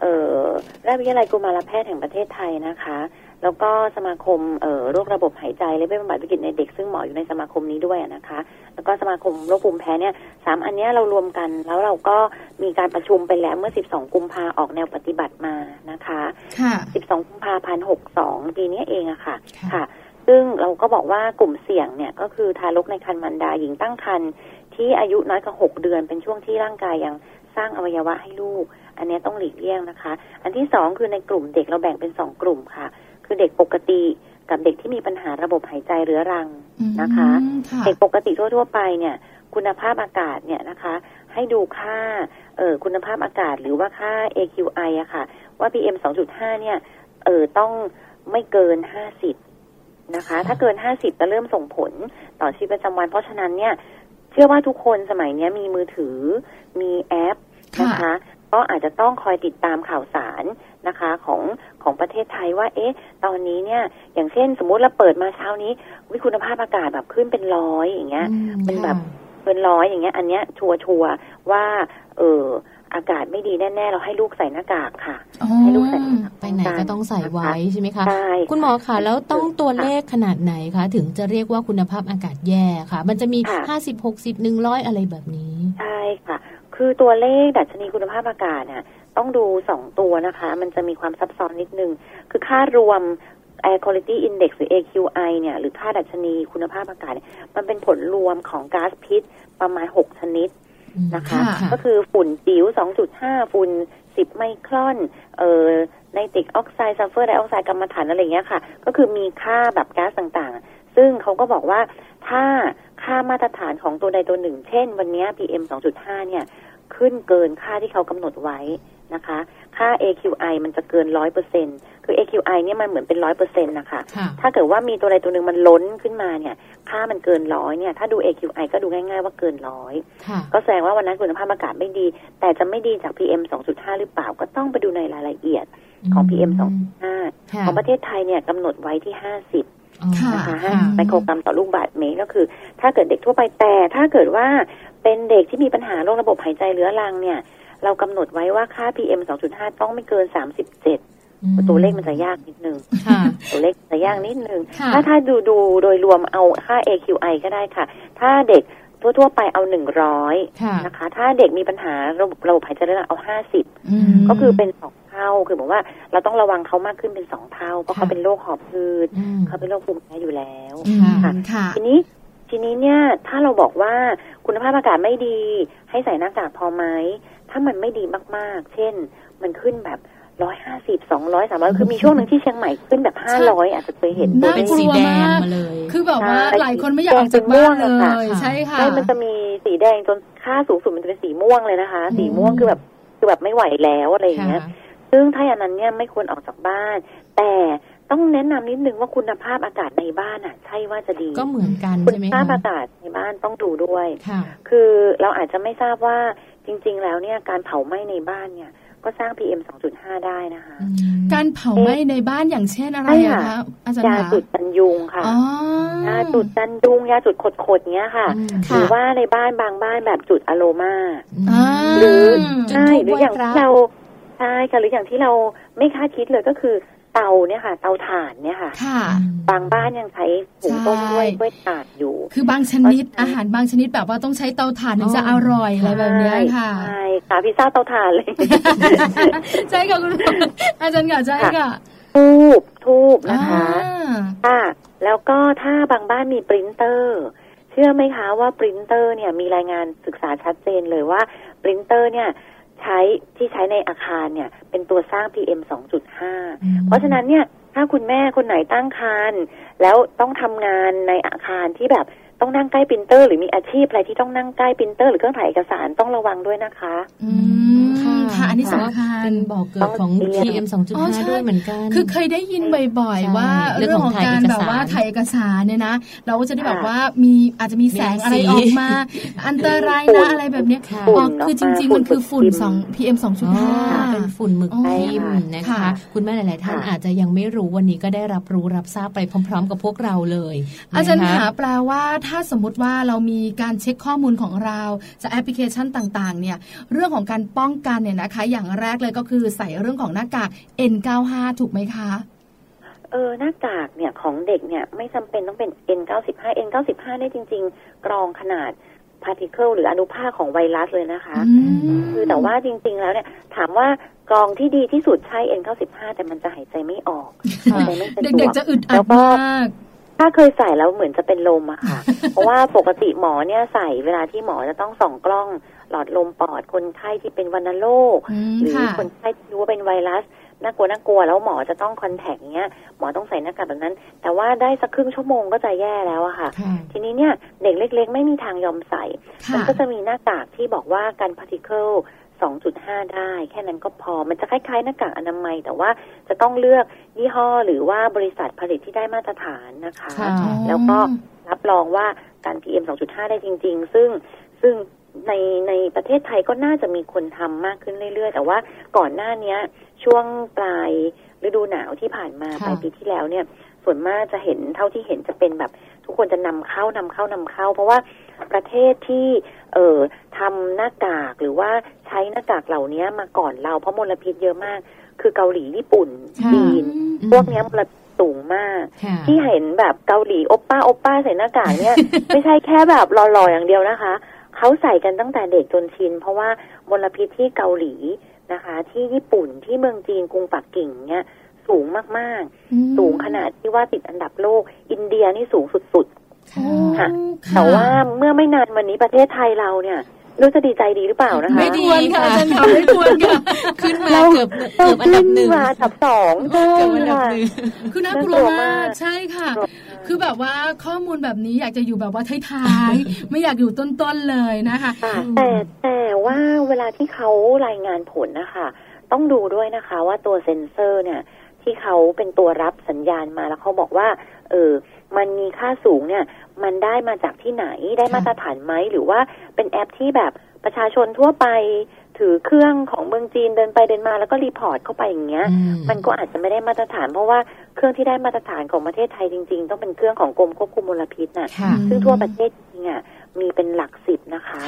เอ่อราชวิทยาลัยกุมารแพทย์แห่งประเทศไทยนะคะแล้วก็สมาคมเอ่อโรคระบบหายใจและเวชบำบัดวิกฤตในเด็กซึ่งหมออยู่ในสมาคมนี้ด้วยนะคะแล้วก็สมาคมโรคภูมิแพ้เนี่ยสามอันนี้เรารวมกันแล้วเราก็มีการประชุมไปแล้วเมื่อสิบสองกุมภาพันธ์ออกแนวปฏิบัติมานะคะค่ะสิบสองกุมภาพันธ์หกสิบสองปีนี้เองอะค่ะค่ะซึ่งเราก็บอกว่ากลุ่มเสี่ยงเนี่ยก็คือทารกในครรภ์มารดาหญิงตั้งครรภ์ที่อายุน้อยกว่าหกเดือนเป็นช่วงที่ร่างกายยังสร้างอวัยวะให้ลูกอันนี้ต้องหลีกเลี่ยงนะคะอันที่สองคือในกลุ่มเด็กเราแบ่งเป็นสองกลุ่มค่ะคือเด็กปกติกับเด็กที่มีปัญหาระบบหายใจเรื้อรังนะคะเด็กปกติทั่วๆไปเนี่ยคุณภาพอากาศเนี่ยนะคะให้ดูค่าเอ่อคุณภาพอากาศหรือว่าค่า เอ คิว ไอ อะค่ะว่า พี เอ็ม สองจุดห้า เนี่ยเอ่อต้องไม่เกินห้าสิบนะคะถ้าเกินห้าสิบจะเริ่มส่งผลต่อชีวิตประจำวันเพราะฉะนั้นเนี่ยเชื่อว่าทุกคนสมัยนี้มีมือถือมีแอปนะคะก็อาจจะต้องคอยติดตามข่าวสารนะคะของของประเทศไทยว่าเอ๊ะตอนนี้เนี่ยอย่างเช่นสมมุติเราเปิดมาเช้านี้วิคุณภาพอากาศแบบขึ้นเป็นร้อยอย่างเงี้ยเป็นแบบเป็นร้อยอย่างเงี้ยอันเนี้ยชัวชัวว่าเอออากาศไม่ดีแน่ๆเราให้ลูกใส่หน้ากากค่ะให้ลูกใส่ไปไหนก็ต้องใส่ไว้ใช่ไหมคะคุณหมอค่ะแล้วต้องตัวเลขขนาดไหนคะถึงจะเรียกว่าคุณภาพอากาศแย่ค่ะมันจะมีห้าสิบ หกสิบ หนึ่งร้อยอะไรแบบนี้ใช่ค่ะคือตัวเลขดัชนีคุณภาพอากาศน่ะต้องดูสองตัวนะคะมันจะมีความซับซ้อนนิดนึงคือค่ารวม Air Quality Index หรือ เอ คิว ไอ เนี่ยหรือค่าดัชนีคุณภาพอากาศมันเป็นผลรวมของก๊าซพิษประมาณหกชนิดนะคะก็คือฝุ่นจิ๋ว สองจุดห้า ฝุ่นสิบไมครอนเอ่อไนตริกออกไซด์ซัลเฟอร์ไดออกไซด์กัมมันตอะไรอย่างเงี้ยค่ะก็คือมีค่าแบบก๊าซต่างๆซึ่งเขาก็บอกว่าถ้าค่ามาตรฐานของตัวใดตัวหนึ่งเช่นวันนี้ พี เอ็ม สองจุดห้า เนี่ยขึ้นเกินค่าที่เขากำหนดไว้ นะคะค่า เอ คิว ไอ มันจะเกิน หนึ่งร้อยเปอร์เซ็นต์ คือ เอ คิว ไอ เนี่ยมันเหมือนเป็น หนึ่งร้อยเปอร์เซ็นต์ นะคะถ้าเกิดว่ามีตัวอะไรตัวนึงมันล้นขึ้นมาเนี่ยค่ามันเกินหนึ่งร้อยเนี่ยถ้าดู เอ คิว ไอ ก็ดูง่ายๆว่าเกินหนึ่งร้อยก็แสดงว่าวันนั้นคุณภาพอากาศไม่ดีแต่จะไม่ดีจาก พี เอ็ม สองจุดห้า หรือเปล่าก็ต้องไปดูในรายละเอียดของ พี เอ็ม สองจุดห้า ของประเทศไทยเนี่ยกำหนดไว้ที่ห้าสิบนะคะไมโครกรัมต่อลูกบาศก์เมตรก็คือถ้าเกิดเด็กทั่วไปแต่ถ้าเกิดว่าเป็นเด็กที่มีปัญหาโรคระบบหายใจเรื้อรังเนี่ยเรากำหนดไว้ว่าค่า พี เอ็ม สองจุดห้า ต้องไม่เกินสามสิบเจ็ดตัวเลขมันจะยากนิดนึงตัวเลขจะยากนิดนึงถ้าถ้าดูดูโดยรวมเอาค่า เอ คิว ไอ ก็ได้ค่ะถ้าเด็กทั่วๆไปเอาหนึ่งร้อยนะคะถ้าเด็กมีปัญหาระบบระบบหายใจเรื้อรังเอาห้าสิบก็คือเป็นสองเท่าคือบอกว่าเราต้องระวังเขามากขึ้นเป็นสองเท่าเพราะเขาเป็นโรคหอบหืดเขาเป็นโรคภูมิแพ้อยู่แล้วค่ะทีนี้ทีนี้เนี่ยถ้าเราบอกว่าคุณภาพอากาศไม่ดีให้ใส่หน้ากากพอไหมถ้ามันไม่ดีมากๆเช่นมันขึ้นแบบหนึ่งร้อยห้าสิบ สองร้อย สามร้อยคือมีช่วงหนึ่งที่เชียงใหม่ขึ้นแบบห้าร้อยอาจจะเคยเห็นน่ากลัวมากคือแบบว่าหลายคนไม่อยากออกจากบ้านเลยใช่ค่ะมันจะมีสีแดงจนค่าสูงสุดมันจะเป็นสีม่วงเลยนะคะสีม่วงคือแบบคือแบบไม่ไหวแล้วอะไรอย่างเงี้ยซึ่งถ้าอย่างนั้นเนี่ยไม่ควรออกจากบ้านแต่ต้องแนะนำนิดนึงว่าคุณภาพอากาศในบ้านอ่ะใช่ว่าจะดีก็เหมือนกันใช่ไหมคุณภาพอากาศในบ้านต้องดูด้วยคือเราอาจจะไม่ทราบว่าจริงๆแล้วเนี่ยการเผาไหม้ในบ้านเนี่ยก็สร้าง พี เอ็ม สองจุดห้า ได้นะคะการเผาไหม้ในบ้านอย่างเช่นอะไรนะคะอาจารย์ยาจุดกันยุงค่ะยาจุดกันยุงยาจุดขดๆเนี้ยค่ะหรือว่าในบ้านบางบ้านแบบจุดอโรมาหรือใช่หรืออย่างที่เราใช่ค่ะหรืออย่างที่เราไม่คาดคิดเลยก็คือเตาเนี่ยค่ะเตาถ่านเนี่ยค่ะบางบ้านยังใช้หุงต้มด้วยด้วยถ่านอยู่คือบางชนิดอาหารบางชนิดแบบว่าต้องใช้เตาถ่านถึงจะอร่อยอะไรแบบนี้ค่ะใช่ค่ะพิซซ่าเตาถ่านเลยใช่ค่ะคุณอาจารย์ค่ะใช่ค่ะทูบทูบนะคะค่ะแล้วก็ถ้าบางบ้านมีปรินเตอร์เชื่อไหมคะว่าปรินเตอร์เนี่ยมีรายงานศึกษาชัดเจนเลยว่าปรินเตอร์เนี่ยใช้ที่ใช้ในอาคารเนี่ยเป็นตัวสร้าง พี เอ็ม สองจุดห้า เพราะฉะนั้นเนี่ยถ้าคุณแม่คนไหนตั้งครรภ์แล้วต้องทำงานในอาคารที่แบบต้องนั่งใกล้ปรินเตอร์หรือมีอาชีพอะไรที่ต้องนั่งใกล้ปรินเตอร์หรือเครื่องถ่ายเอกสารต้องระวังด้วยนะคะอืมค่ะอันนี้สำคัญเป็นบ่อเกิดของ พี เอ็ม สองจุดห้า ด้วยเหมือนกันคือเคยได้ยินบ่อยๆว่าเรื่องของการแบบว่าถ่ายเอกสารเนี่ยนะเราก็จะได้แบบว่ามีอาจจะมีแสงอะไรออกมาอันตรายนะอะไรแบบนี้อ๋อคือจริงๆมันคือฝุ่นสอง พี เอ็ม สองจุดห้า เป็นฝุ่นหมึกพิมพ์นะคะคุณแม่หลายๆท่านอาจจะยังไม่รู้วันนี้ก็ได้รับรู้รับทราบไปพร้อมๆกับพวกเราเลยอาจารย์หาแปลว่าถ้าสมมติว่าเรามีการเช็คข้อมูลของเราจากแอปพลิเคชันต่างๆเนี่ยเรื่องของการป้องกันเนี่ยนะคะอย่างแรกเลยก็คือใส่เรื่องของหน้ากาก เอ็น เก้าสิบห้า ถูกไหมคะเออหน้ากากเนี่ยของเด็กเนี่ยไม่จำเป็นต้องเป็น เอ็น เก้าสิบห้า เอ็น เก้าสิบห้า ได้จริงๆกรองขนาด particle หรืออนุภาคของไวรัสเลยนะคะคือแต่ว่าจริงๆแล้วเนี่ยถามว่ากรองที่ดีที่สุดใช้ เอ็น เก้าสิบห้า แต่มันจะหายใจไม่ออกหายใจไม่สะดวกเด็กๆจะอึดอัดมากถ้าเคยใส่แล้วเหมือนจะเป็นลมอะค่ะ เพราะว่าปกติหมอเนี่ยใส่เวลาที่หมอจะต้องส่องกล้องหลอดลมปอดคนไข้ที่เป็นวัณโรคหรือคนไข้ที่รู้ว่าเป็นไวรัสน่ากลัวน่ากลัวแล้วหมอจะต้องคอนแทคเงี้ยหมอต้องใส่หน้ากากแบบนั้นแต่ว่าได้สักครึ่งชั่วโมงก็จะแย่แล้วอะค่ะ ทีนี้เนี่ยเด็กเล็กๆไม่มีทางยอมใส่มันก็จะมีหน้ากากที่บอกว่ากันพาร์ติเคิลสองจุดห้า ได้แค่นั้นก็พอมันจะคล้ายๆหน้ากากอนามัยแต่ว่าจะต้องเลือกยี่ห้อหรือว่าบริษัทผลิตที่ได้มาตรฐานนะคะแล้วก็รับรองว่าการ พี เอ็ม สองจุดห้า ได้จริงๆซึ่งซึ่งในในประเทศไทยก็น่าจะมีคนทำมากขึ้นเรื่อยๆแต่ว่าก่อนหน้านี้ช่วงปลายฤดูหนาวที่ผ่านมาปลายปีที่แล้วเนี่ยส่วนมากจะเห็นเท่าที่เห็นจะเป็นแบบทุกคนจะนำเข้านำเข้านำเข้าเพราะว่าประเทศที่เอ่อทำหน้ากากหรือว่าใช้หน้ากากเหล่านี้มาก่อนเราเพราะมลพิษเยอะมากคือเกาหลีญี่ปุ่นจีนพวกนี้มลพิษสูงมากที่เห็นแบบเกาหลีโอปป้าโอปป้าใส่หน้ากากเนี่ย ไม่ใช่แค่แบบหล่อๆอย่างเดียวนะคะเขาใส่กันตั้งแต่เด็กจนชินเพราะว่ามลพิษที่เกาหลีนะคะที่ญี่ปุ่นที่เมืองจีนกรุงปักกิ่งเนี่ยสูงมากๆสูงขนาดที่ว่าติดอันดับโลกอินเดียนี่สูงสุดๆค่ะแต่ว่าเมื่อไม่นานวันนี้ประเทศไทยเราเนี่ยรู้จะดีใจดีหรือเปล่านะคะไม่ควรค่ะอาจารย์ค่ะไม่ควรค่ะขึ้นมาเกือบเกือบอันดับหนึ่งอันดับสองเกือบอันดับหนึ่งคือน่ากลัวมากใช่ค่ะคือแบบว่าข้อมูลแบบนี้อยากจะอยู่แบบว่าท้ายๆไม่อยากอยู่ต้นๆเลยนะคะแต่แต่ว่าเวลาที่เขารายงานผลนะคะ ต้องดูด้วยนะคะว่าตัวเซ็นเซอร์เนี่ยที่เขาเป็นตัวรับสัญญาณมาแล้วเขาบอกว่าเออมันมีค่าสูงเนี่ยมันได้มาจากที่ไหนได้มาตรฐานไหมหรือว่าเป็นแอปที่แบบประชาชนทั่วไปถือเครื่องของเมืองจีนเดินไปเดินมาแล้วก็รีพอร์ตเข้าไปอย่างเงี้ย ม, มันก็อาจจะไม่ได้มาตรฐานเพราะว่าเครื่องที่ได้มาตรฐานของประเทศไทยจริงๆต้องเป็นเครื่องของกรมควบคุมมลพิษน่ะซึ่งทั่วประเทศจริงอ่ะมีเป็นหลักสิบนะคะ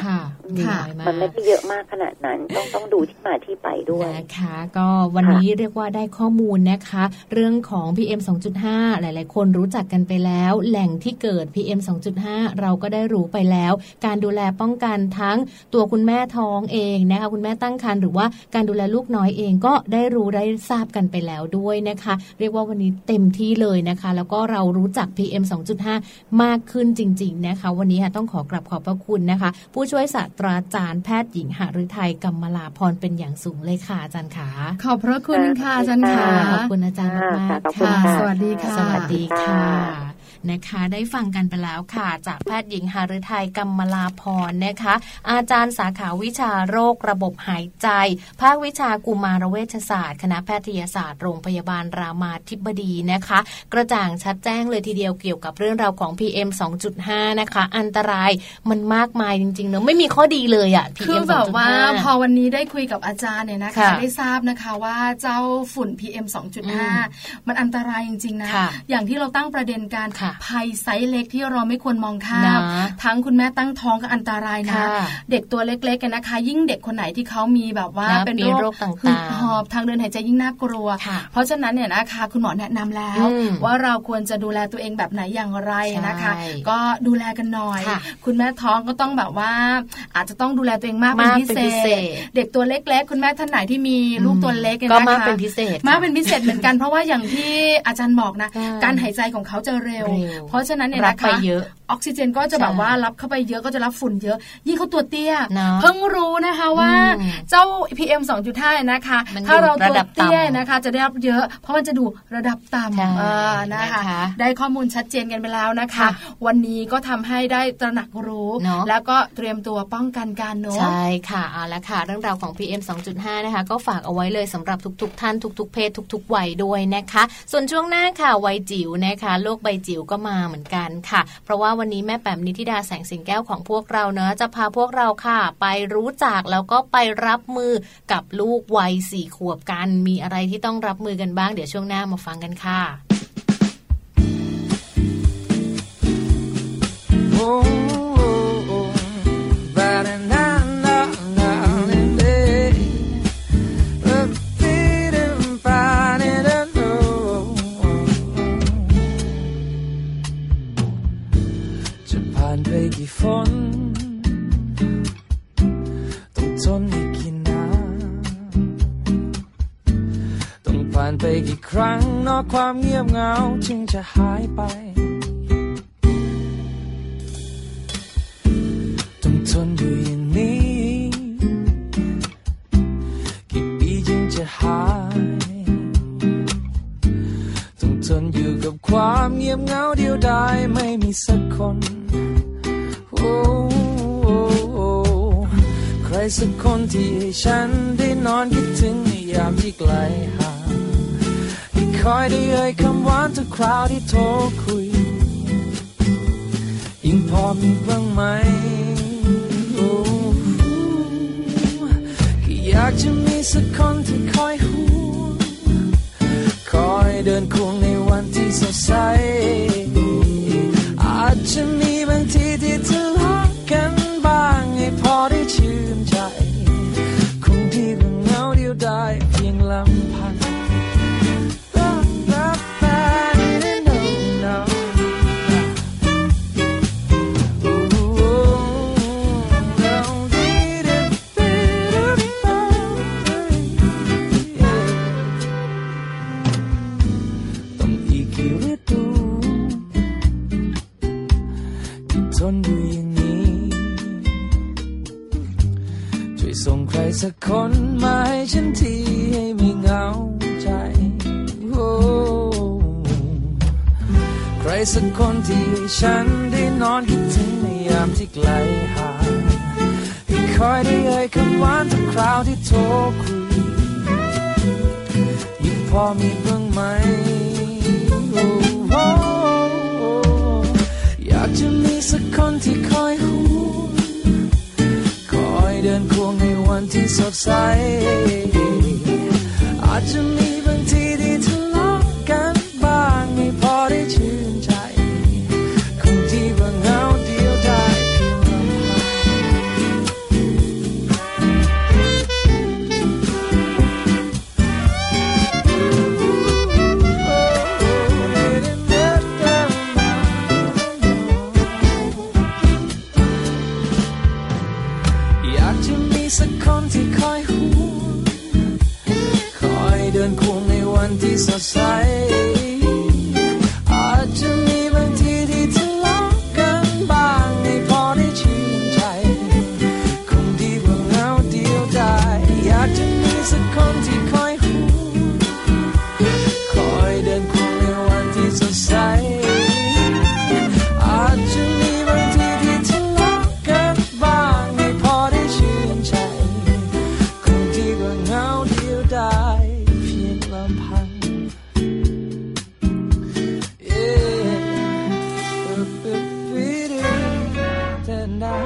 มันไม่ได้เยอะมากขนาดนั้นต้องต้องดูที่มาที่ไปด้วยนะคะก็วันนี้เรียกว่าได้ข้อมูลนะคะเรื่องของ พี เอ็ม สองจุดห้า หลายๆคนรู้จักกันไปแล้วแหล่งที่เกิด พี เอ็ม สองจุดห้า เราก็ได้รู้ไปแล้วการดูแลป้องกันทั้งตัวคุณแม่ท้องเองนะคะคุณแม่ตั้งครรภ์หรือว่าการดูแลลูกน้อยเองก็ได้รู้ได้ทราบกันไปแล้วด้วยนะคะเรียกว่าวันนี้เต็มที่เลยนะคะแล้วก็เรารู้จัก พี เอ็ม สองจุดห้า มากขึ้นจริงๆนะคะวันนี้ต้องขอกราบขอบพระคุณนะคะผู้ช่วยศาสตราจารย์แพทย์หญิงหฤทัยกำมลาภรณ์เป็นอย่างสูงเลยค่ะอาจารย์ขาขอบพระคุณค่ะอาจารย์ขาขอบคุณอาจารย์มากๆค่ะสวัสดีค่ะสวัสดีค่ะนะคะได้ฟังกันไปแล้วค่ะจากแพทย์หญิงหฤทัยกำมลาภรณ์นะคะอาจารย์สาขาวิชาโรคระบบหายใจภาควิชากุมารเวชศาสตร์คณะแพทยศาสตร์โรงพยาบาลรามาธิบดีนะคะกระจ่างชัดแจ้งเลยทีเดียวเกี่ยวกับเรื่องราวของ พี เอ็ม สองจุดห้า นะคะอันตรายมันมากมายจริงๆเนอะไม่มีข้อดีเลยอ่ะ พี เอ็ม สองจุดห้า คือแบบว่าพอวันนี้ได้คุยกับอาจารย์เนี่ยนะคะได้ทราบนะคะว่าเจ้าฝุ่น พี เอ็ม สองจุดห้า มันอันตรายจริงๆนะอย่างที่เราตั้งประเด็นการภัยไซส์เล็กที่เราไม่ควรมองข้ามทั้งคุณแม่ตั้งท้องก็อันตรายนะเด็กตัวเล็กๆกันนะคะยิ่งเด็กคนไหนที่เขามีแบบว่าเป็นโรคต่างๆหอบทางเดินหายใจยิ่งน่ากลัวเพราะฉะนั้นเนี่ยนะคะคุณหมอแนะนำแล้วว่าเราควรจะดูแลตัวเองแบบไหนอย่างไรนะคะก็ดูแลกันหน่อยคุณแม่ท้องก็ต้องแบบว่าอาจจะต้องดูแลตัวเองมากเป็นพิเศษเด็กตัวเล็กๆคุณแม่ท่านไหนที่มีลูกตัวเล็กก็มากเป็นพิเศษมากเป็นพิเศษเหมือนกันเพราะว่าอย่างที่อาจารย์บอกนะการหายใจของเขาจะเร็วเพราะฉะนั้นเนี่ยนะคะออกซิเจนก็จะแบบว่ารับเข้าไปเยอะก็จะรับฝุ่นเยอะยิ่งเขาตัวเตี้ยเพิ่งรู้นะคะว่าเจ้า พี เอ็ม สองจุดห้า นะคะถ้าเราตัวเตี้ยนะคะจะได้รับเยอะเพราะมันจะดูระดับต่ำนะคะได้ข้อมูลชัดเจนกันไปแล้วนะคะวันนี้ก็ทำให้ได้ตระหนักรู้แล้วก็เตรียมตัวป้องกันการโน้มใช่ค่ะเอาละค่ะเรื่องราวของ พี เอ็ม สองจุดห้า นะคะก็ฝากเอาไว้เลยสำหรับทุกๆท่านทุกๆเพศทุกๆวัยด้วยนะคะส่วนช่วงหน้าค่ะวัยจิ๋วนะคะโลกใบจิ๋วก็มาเหมือนกันค่ะเพราะว่าวันนี้แม่แป๋มนิธิดาแสงสิงแก้วของพวกเราเนอะจะพาพวกเราค่ะไปรู้จักแล้วก็ไปรับมือกับลูกวัยสี่ขวบกันมีอะไรที่ต้องรับมือกันบ้างเดี๋ยวช่วงหน้ามาฟังกันค่ะ oh.ฝนต้องทนอีกกี่นานต้องผ่านไปกี่ครั้งนอกความเงียบเหงาจึงจะหายไปต้องทนอยู่อย่างนี้กี่ปีจึงจะหายต้องทนอยู่กับความเงียบเหงาเดียวดายไม่มีสักคนโอ้ใครสักคนที่ให้ฉันได้นอนคิดถึงในยามที่ไกลห่างที่คอยได้เอ่ยคำหวานทุกคราวที่โทรคุยยิ่งพอมีบ้างไหมโอ้ก็อยากจะมีสักคนที่คอยห่วงคอยเดินควงในวันที่สดใสอาจจะมีบางทีที่ทะเลาะกันบ้างให้พอได้ชื่นใจคงดีกว่าเหงาเดียวดายเพียงลำพังสักคนมาให้ฉันทีให้ไม่เหงาใจโอ้ใครสักคนที่ให้ฉันได้นอนคิดถึงในยามที่ไกลห่างให้คอยได้เอ่ยคำหวานทุกคราวที่โทรคุย อมีบ้างไหมอยากจะมีสักคนที่คอยห่วงคอยเดินควงในวันที่สดใสอาจจะมีบางทีที่ทะเลาะกันบ้างไม่พอได้ชื่นใจคงที่บางเงาเดียวได้เพียงลำพังอยากจะมีสักคนที่คอยห่วงคอยเดินควงในวันที่สดใสอาจจะมีบางทีที่ทะเลาะกันบ้างไม่พอได้ชื่นใจคงดีกว่าเงาเดียวดายอยากจะมีสักคนที่คอยห่วงคอยเดินควงในวันที่สดใสอาจจะมีบางทีที่ทะเลาะกันบ้างไม่พอได้ชื่นใจคงดีกว่าเงาเดียวดายเพียงลำพังเอ๊ะปึ๊บปึ๊บปิ๊ดแต่นาน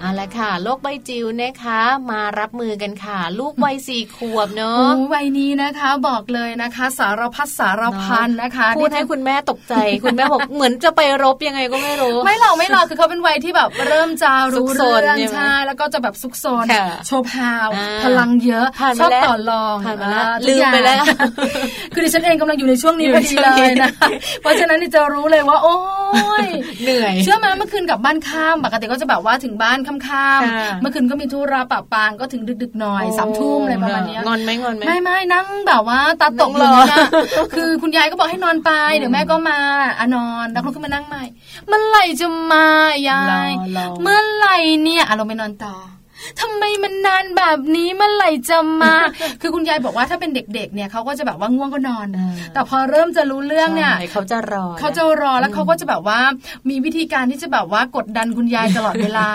เอาละค่ะโลกใบจิ๋วนะคะมารับมือกันค่ะลูกวัยสี่ขวบเนอะโอ้วัยนี้นะคะบอกเลยนะคะสารพัดสารพันนะคะพูดให้คุณแม่ตกใจคุณแม่บอกเหมือนจะไปรบยังไงก็ไม่รู้ไม่หรอกไม่หรอกคือเขาเป็นวัยที่แบบเริ่มจะรู้เรื่องใช่แล้วก็จะแบบซุกซนโชว์พาวพลังเยอะชอบต่อรองลืมไปแล้วคือดิฉันเองกำลังอยู่ในช่วงนี้พอดีเลยนะเพราะฉะนั้นจะรู้เลยว่าโอ้ยเหนื่อยเชื่อไหมเมื่อคืนกลับบ้านค่ำปกติก็จะแบบว่าถึงบ้านค่ำๆเมื่อคืนก็มีธุระปะปางก็ถึงดึกๆหน่อยสามทุ่มอะไรประมาณนี้งอนไหมงอนไหมไม่ๆนั่งแบบว่าตาตกเลยนะคือคุณยายก็บอกให้นอนไปเดี๋ยวแม่ก็มาอ่ะนอนแล้วก็ขึ้นมานั่งใหม่เมื่อไหร่จะมายายเมื่อไหร่เนี่ยอ่ะเราไปนอนต่อทำไมมันนานแบบนี้เมื่อไหร่จะมา คือคุณยายบอกว่าถ้าเป็นเด็กๆเนี่ยเขาก็จะแบบว่าง่วงก็นอนแต่พอเริ่มจะรู้เรื่องเนี่ยเขาจะรอเขาจะรอแล้วเขาก็จะแบบว่ามีวิธีการที่จะแบบว่ากดดันคุณยายตลอดเวลา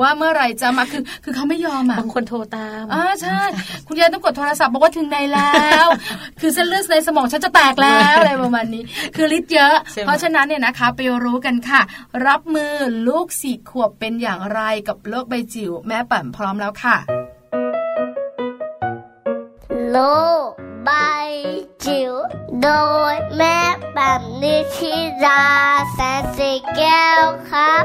ว่าเมื่อไหร่จะมาคือคือเขาไม่ยอมอ่ะบางคนโทรตามอ๋อใช่ คุณยายต้องกดโทรศัพท์บอกว่าถึงไหนแล้ว คือเส้นเลือดในสมองฉันจะแตกแล้ว อะไรประมาณนี้คือฤทธิ์เยอะ เพราะฉะนั้นเนี่ยนะคะไปรู้กันค่ะรับมือลูกสี่ขวบเป็นอย่างไรกับโรคใบจิ๋วแม่ป่านพร้อมแล้วค่ะโลกใบจิ๋วโดยแม่แปมนิชิราแสนสีแก้วครับ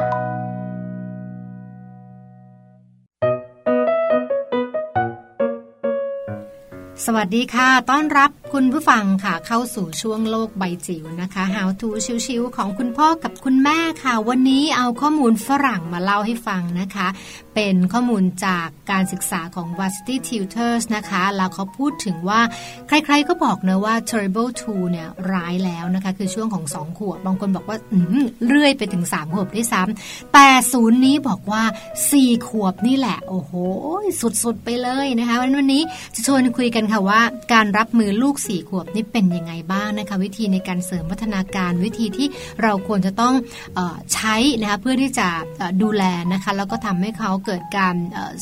สวัสดีค่ะต้อนรับคุณผู้ฟังค่ะเข้าสู่ช่วงโลกใบจิ๋วนะคะ How to ชิวๆของคุณพ่อกับคุณแม่ค่ะวันนี้เอาข้อมูลฝรั่งมาเล่าให้ฟังนะคะเป็นข้อมูลจากการศึกษาของ Varsity Tutors นะคะแล้วเขาพูดถึงว่าใครๆก็บอกนะว่า Terrible ทูเนี่ยร้ายแล้วนะคะคือช่วงของสองขวบบางคนบอกว่าอื้อเรื่อยไปถึงสามขวบด้วยซ้ำแต่ศูนย์นี้บอกว่าสี่ขวบนี่แหละโอ้โหสุดๆไปเลยนะคะวันนี้จะชวนคุยกันค่ะว่าการรับมือลูกสี่ขวบนี่เป็นยังไงบ้างนะคะวิธีในการเสริมพัฒนาการวิธีที่เราควรจะต้องเอ่อใช้นะคะเพื่อที่จะดูแลนะคะแล้วก็ทำให้เขาเกิดการ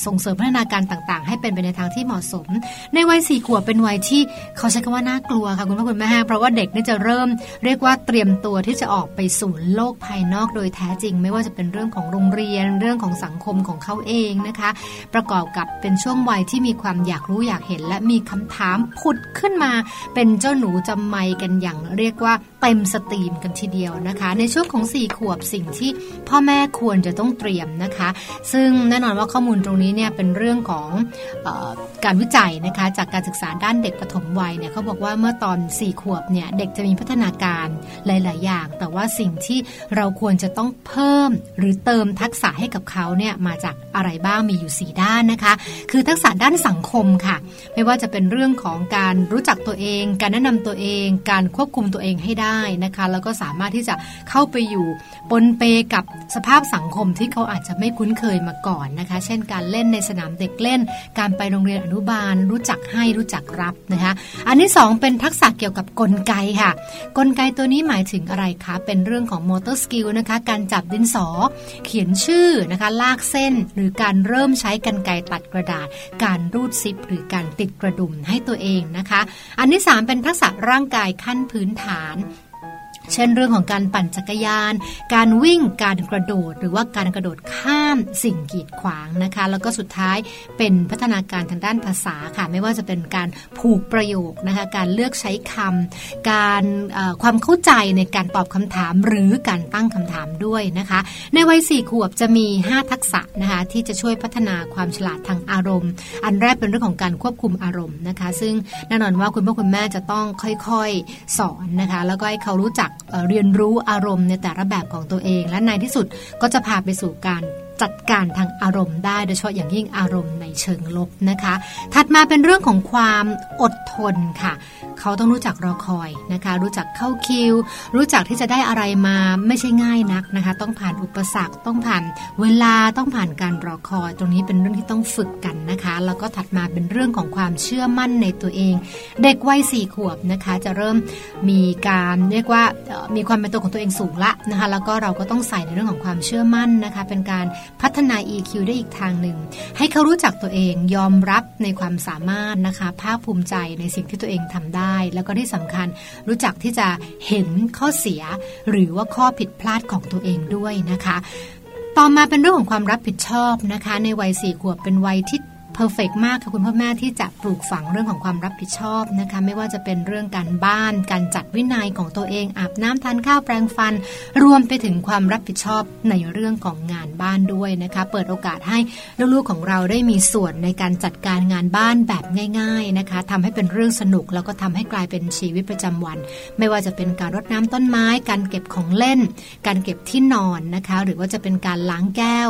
ส่งเสริมพัฒนาการต่างๆให้เป็นไปในทางที่เหมาะสมในวัยสี่ขวบเป็นวัยที่เขาใช้คำว่าน่ากลัวค่ะคุณพ่อคุณแม่เพราะว่าเด็กนี่จะเริ่มเรียกว่าเตรียมตัวที่จะออกไปสู่โลกภายนอกโดยแท้จริงไม่ว่าจะเป็นเรื่องของโรงเรียนเรื่องของสังคมของเขาเองนะคะประกอบกับเป็นช่วงวัยที่มีความอยากรู้อยากเห็นและมีคำถามผุดขึ้นมาเป็นเจ้าหนูจำไมกันอย่างเรียกว่าเต็มสตรีมกันทีเดียวนะคะในช่วงของสี่ขวบสิ่งที่พ่อแม่ควรจะต้องเตรียมนะคะซึ่งแน่นอนว่าข้อมูลตรงนี้เนี่ยเป็นเรื่องของเอ่อการวิจัยนะคะจากการศึกษาด้านเด็กปฐมวัยเนี่ยเขาบอกว่าเมื่อตอนสี่ขวบเนี่ยเด็กจะมีพัฒนาการหลายๆอย่างแต่ว่าสิ่งที่เราควรจะต้องเพิ่มหรือเติมทักษะให้กับเขาเนี่ยมาจากอะไรบ้างมีอยู่สี่ด้านนะคะคือทักษะด้านสังคมค่ะไม่ว่าจะเป็น เรื่องของการรู้จักตัวเองการแนะนำตัวเองการควบคุมตัวเองให้ได้นะคะแล้วก็สามารถที่จะเข้าไปอยู่ปนเปกับสภาพสังคมที่เขาอาจจะไม่คุ้นเคยมาก่อนนะคะเช่นการเล่นในสนามเด็กเล่นการไปโรงเรียนอนุบาลรู้จักให้รู้จักรับนะคะอันที่สองเป็นทักษะเกี่ยวกับกลไกค่ะกลไกตัวนี้หมายถึงอะไรคะเป็นเรื่องของ motor skill นะคะการจับดินสอเขียนชื่อนะคะลากเส้นหรือการเริ่มใช้กรรไกรตัดกระดาษการรูดซิปหรือการติดกระดุมให้ตัวเองนะคะอันที่สามเป็นทักษะร่างกายขั้นพื้นฐานเช่นเรื่องของการปั่นจักรยานการวิ่งการกระโดดหรือว่าการกระโดดข้ามสิ่งกีดขวางนะคะแล้วก็สุดท้ายเป็นพัฒนาการทางด้านภาษาค่ะไม่ว่าจะเป็นการผูกประโยคนะคะการเลือกใช้คำการความเข้าใจในการตอบคำถามหรือการตั้งคำถามด้วยนะคะในวัยสี่ขวบจะมีห้าทักษะนะคะที่จะช่วยพัฒนาความฉลาดทางอารมณ์อันแรกเป็นเรื่องของการควบคุมอารมณ์นะคะซึ่งแน่นอนว่าคุณพ่อคุณแม่จะต้องค่อยๆสอนนะคะแล้วก็ให้เขารู้จักเรียนรู้อารมณ์ในแต่ละแบบของตัวเองและในที่สุดก็จะพาไปสู่การจัดการทางอารมณ์ได้โดยเฉพาะอย่างยิ่งอารมณ์ในเชิงลบนะคะถัดมาเป็นเรื่องของความอดทนค่ะเขาต้องรู้จักรอคอยนะคะรู้จักเข้าคิวรู้จักที่จะได้อะไรมาไม่ใช่ง่ายนักนะคะต้องผ่านอุปสรรคต้องผ่านเวลาต้องผ่านการรอคอยตรงนี้เป็นเรื่องที่ต้องฝึกกันนะคะแล้วก็ถัดมาเป็นเรื่องของความเชื่อมั่นในตัวเองเด็กวัยสี่ขวบนะคะจะเริ่มมีการเรียกว่ามีความเป็นตัวของตัวเองสูงละนะคะแล้วก็เราก็ต้องใส่ในเรื่องของความเชื่อมั่นนะคะเป็นการพัฒนา อี คิว ได้อีกทางหนึ่งให้เขารู้จักตัวเองยอมรับในความสามารถนะคะภาคภูมิใจในสิ่งที่ตัวเองทำได้แล้วก็ที่สำคัญรู้จักที่จะเห็นข้อเสียหรือว่าข้อผิดพลาดของตัวเองด้วยนะคะต่อมาเป็นเรื่องของความรับผิดชอบนะคะในวัยสี่ขวบเป็นวัยที่เพอร์เฟกต์มากค่ะคุณพ่อแม่ที่จะปลูกฝังเรื่องของความรับผิดชอบนะคะไม่ว่าจะเป็นเรื่องการบ้านการจัดวินัยของตัวเองอาบน้ำทานข้าวแปรงฟันรวมไปถึงความรับผิดชอบในเรื่องของงานบ้านด้วยนะคะเปิดโอกาสให้ลูกๆของเราได้มีส่วนในการจัดการงานบ้านแบบง่ายๆนะคะทำให้เป็นเรื่องสนุกแล้วก็ทำให้กลายเป็นชีวิตประจำวันไม่ว่าจะเป็นการรดน้ำต้นไม้การเก็บของเล่นการเก็บที่นอนนะคะหรือว่าจะเป็นการล้างแก้ว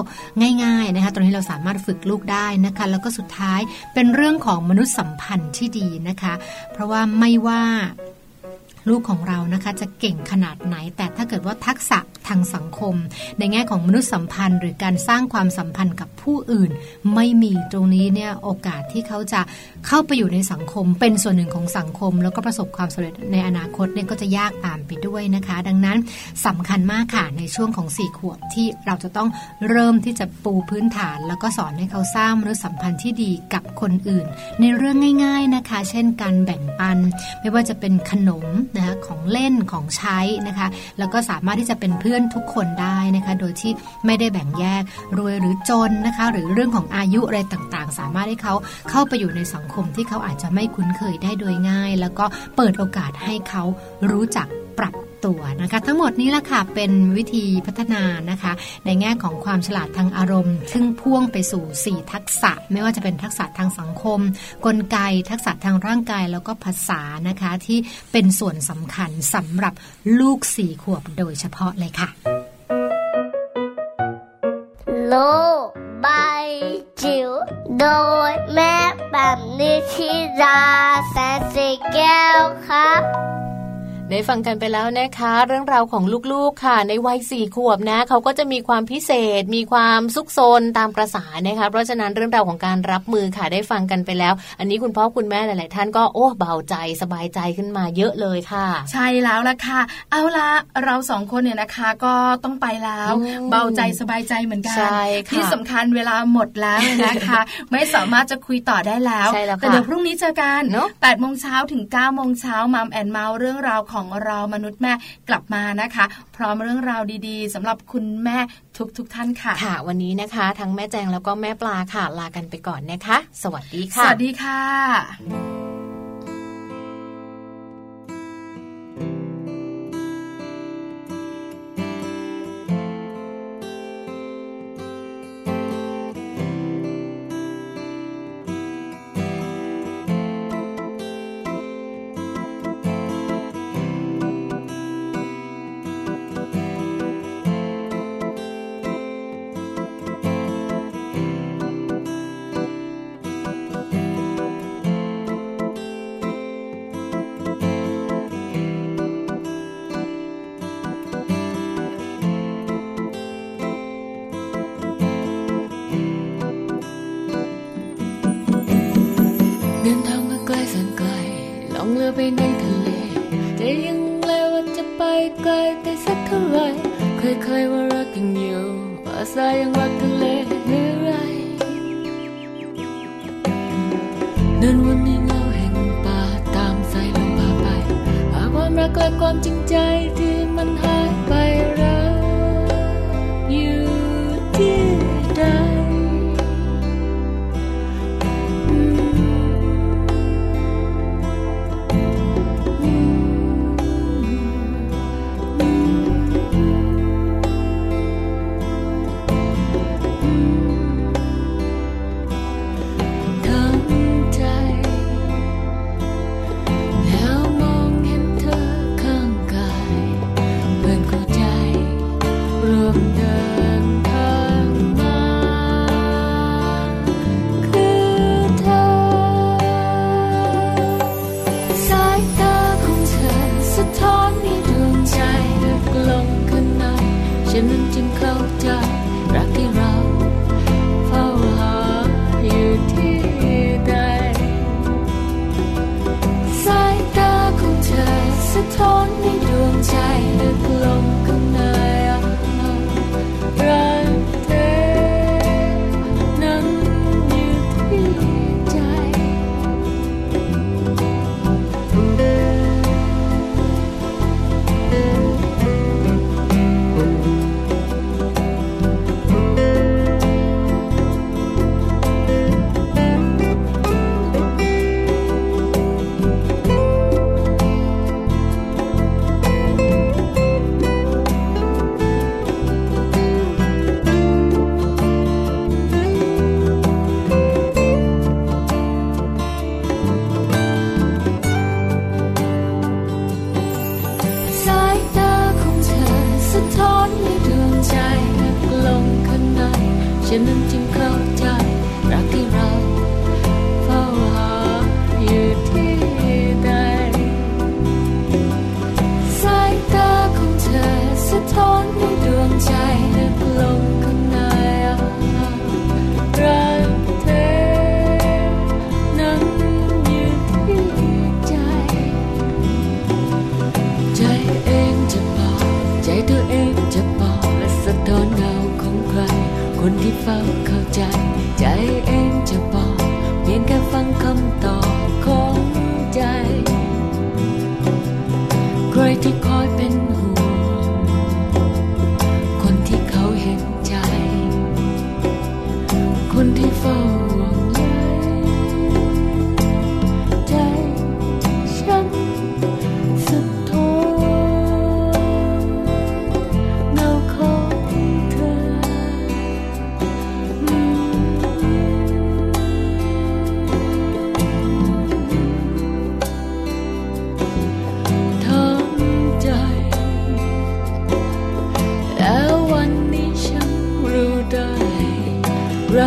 ง่ายๆนะคะตรงนี้เราสามารถฝึกลูกได้นะคะแล้วก็สุดท้ายเป็นเรื่องของมนุษยสัมพันธ์ที่ดีนะคะเพราะว่าไม่ว่าลูกของเรานะคะจะเก่งขนาดไหนแต่ถ้าเกิดว่าทักษะทางสังคมในแง่ของมนุษยสัมพันธ์หรือการสร้างความสัมพันธ์กับผู้อื่นไม่มีตรงนี้เนี่ยโอกาสที่เขาจะเข้าไปอยู่ในสังคมเป็นส่วนหนึ่งของสังคมแล้วก็ประสบความสำเร็จในอนาคตเนี่ยก็จะยากตามไปด้วยนะคะดังนั้นสำคัญมากค่ะในช่วงของสี่ขวบที่เราจะต้องเริ่มที่จะปูพื้นฐานแล้วก็สอนให้เขาสร้างมนุษยสัมพันธ์ที่ดีกับคนอื่นในเรื่องง่ายๆนะคะเช่นการแบ่งปันไม่ว่าจะเป็นขนมนะคะของเล่นของใช้นะคะแล้วก็สามารถที่จะเป็นเพื่อนทุกคนได้นะคะโดยที่ไม่ได้แบ่งแยกรวยหรือจนนะคะหรือเรื่องของอายุอะไรต่างๆสามารถให้เขาเข้าไปอยู่ในสังคมที่เขาอาจจะไม่คุ้นเคยได้โดยง่ายแล้วก็เปิดโอกาสให้เขารู้จักปรับตัวนะคะทั้งหมดนี้แหละค่ะเป็นวิธีพัฒนานะคะในแง่ของความฉลาดทางอารมณ์ซึ่งพ่วงไปสู่สี่ทักษะไม่ว่าจะเป็นทักษะทางสังคมกลไกทักษะทางร่างกายแล้วก็ภาษานะคะที่เป็นส่วนสำคัญสำหรับลูกสี่ขวบโดยเฉพาะเลยค่ะโลกใบจิ๋วโดยแม่แบบนิชิราแสนสีแก้วครับได้ฟังกันไปแล้วนะคะเรื่องราวของลูกๆค่ะในวัยสี่ขวบนะเขาก็จะมีความพิเศษมีความซุกซนตามประสานะคะเพราะฉะนั้นเรื่องราวของการรับมือค่ะได้ฟังกันไปแล้วอันนี้คุณพ่อคุณแม่หลายๆท่านก็โอ้เบาใจสบายใจขึ้นมาเยอะเลยค่ะใช่แล้วล่ะค่ะเอาละเราสองคนเนี่ยนะคะก็ต้องไปแล้วเบาใจสบายใจเหมือนกันที่สำคัญเวลาหมดแล้วนะคะ ไม่สามารถจะคุยต่อได้แล้วแต่เดี๋ยวพรุ่งนี้เจอกันแปดโมงเช้าถึงเก้าโมงเช้ามัมแอนเมาส์เรื่องราวของเรามนุษย์แม่กลับมานะคะพร้อมเรื่องราวดีๆสำหรับคุณแม่ทุกๆ ท, ท่านค่ะค่ะวันนี้นะคะทั้งแม่แจงแล้วก็แม่ปลาค่ะลากันไปก่อนนะคะสวัสดีค่ะสวัสดีค่ะ ดินทางมาไกลแสนไกลล่องเรือไปในทะเลใจยังเลวว่าจะไปไกลแต่สักเท่าไรเคยๆว่ารักยังอยู่ว่าสายยังรักทะเลเมื่อไรเดินวนในเงาแห่งป่าตามสายลมพาไปหาความรักและความจริงใจที่มันหายไปรั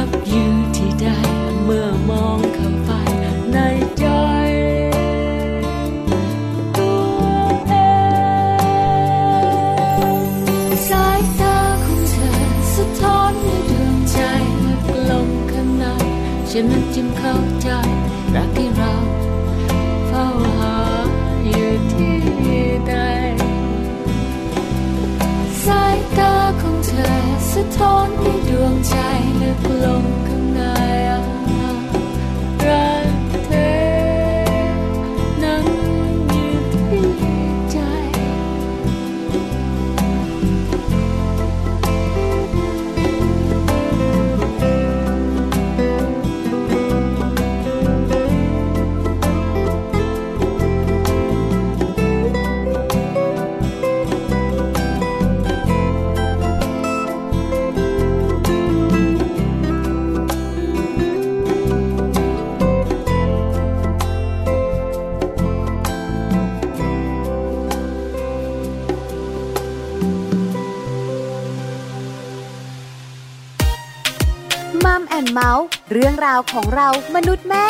กอยู่ที่ใดเรื่องราวของเรามนุษย์แม่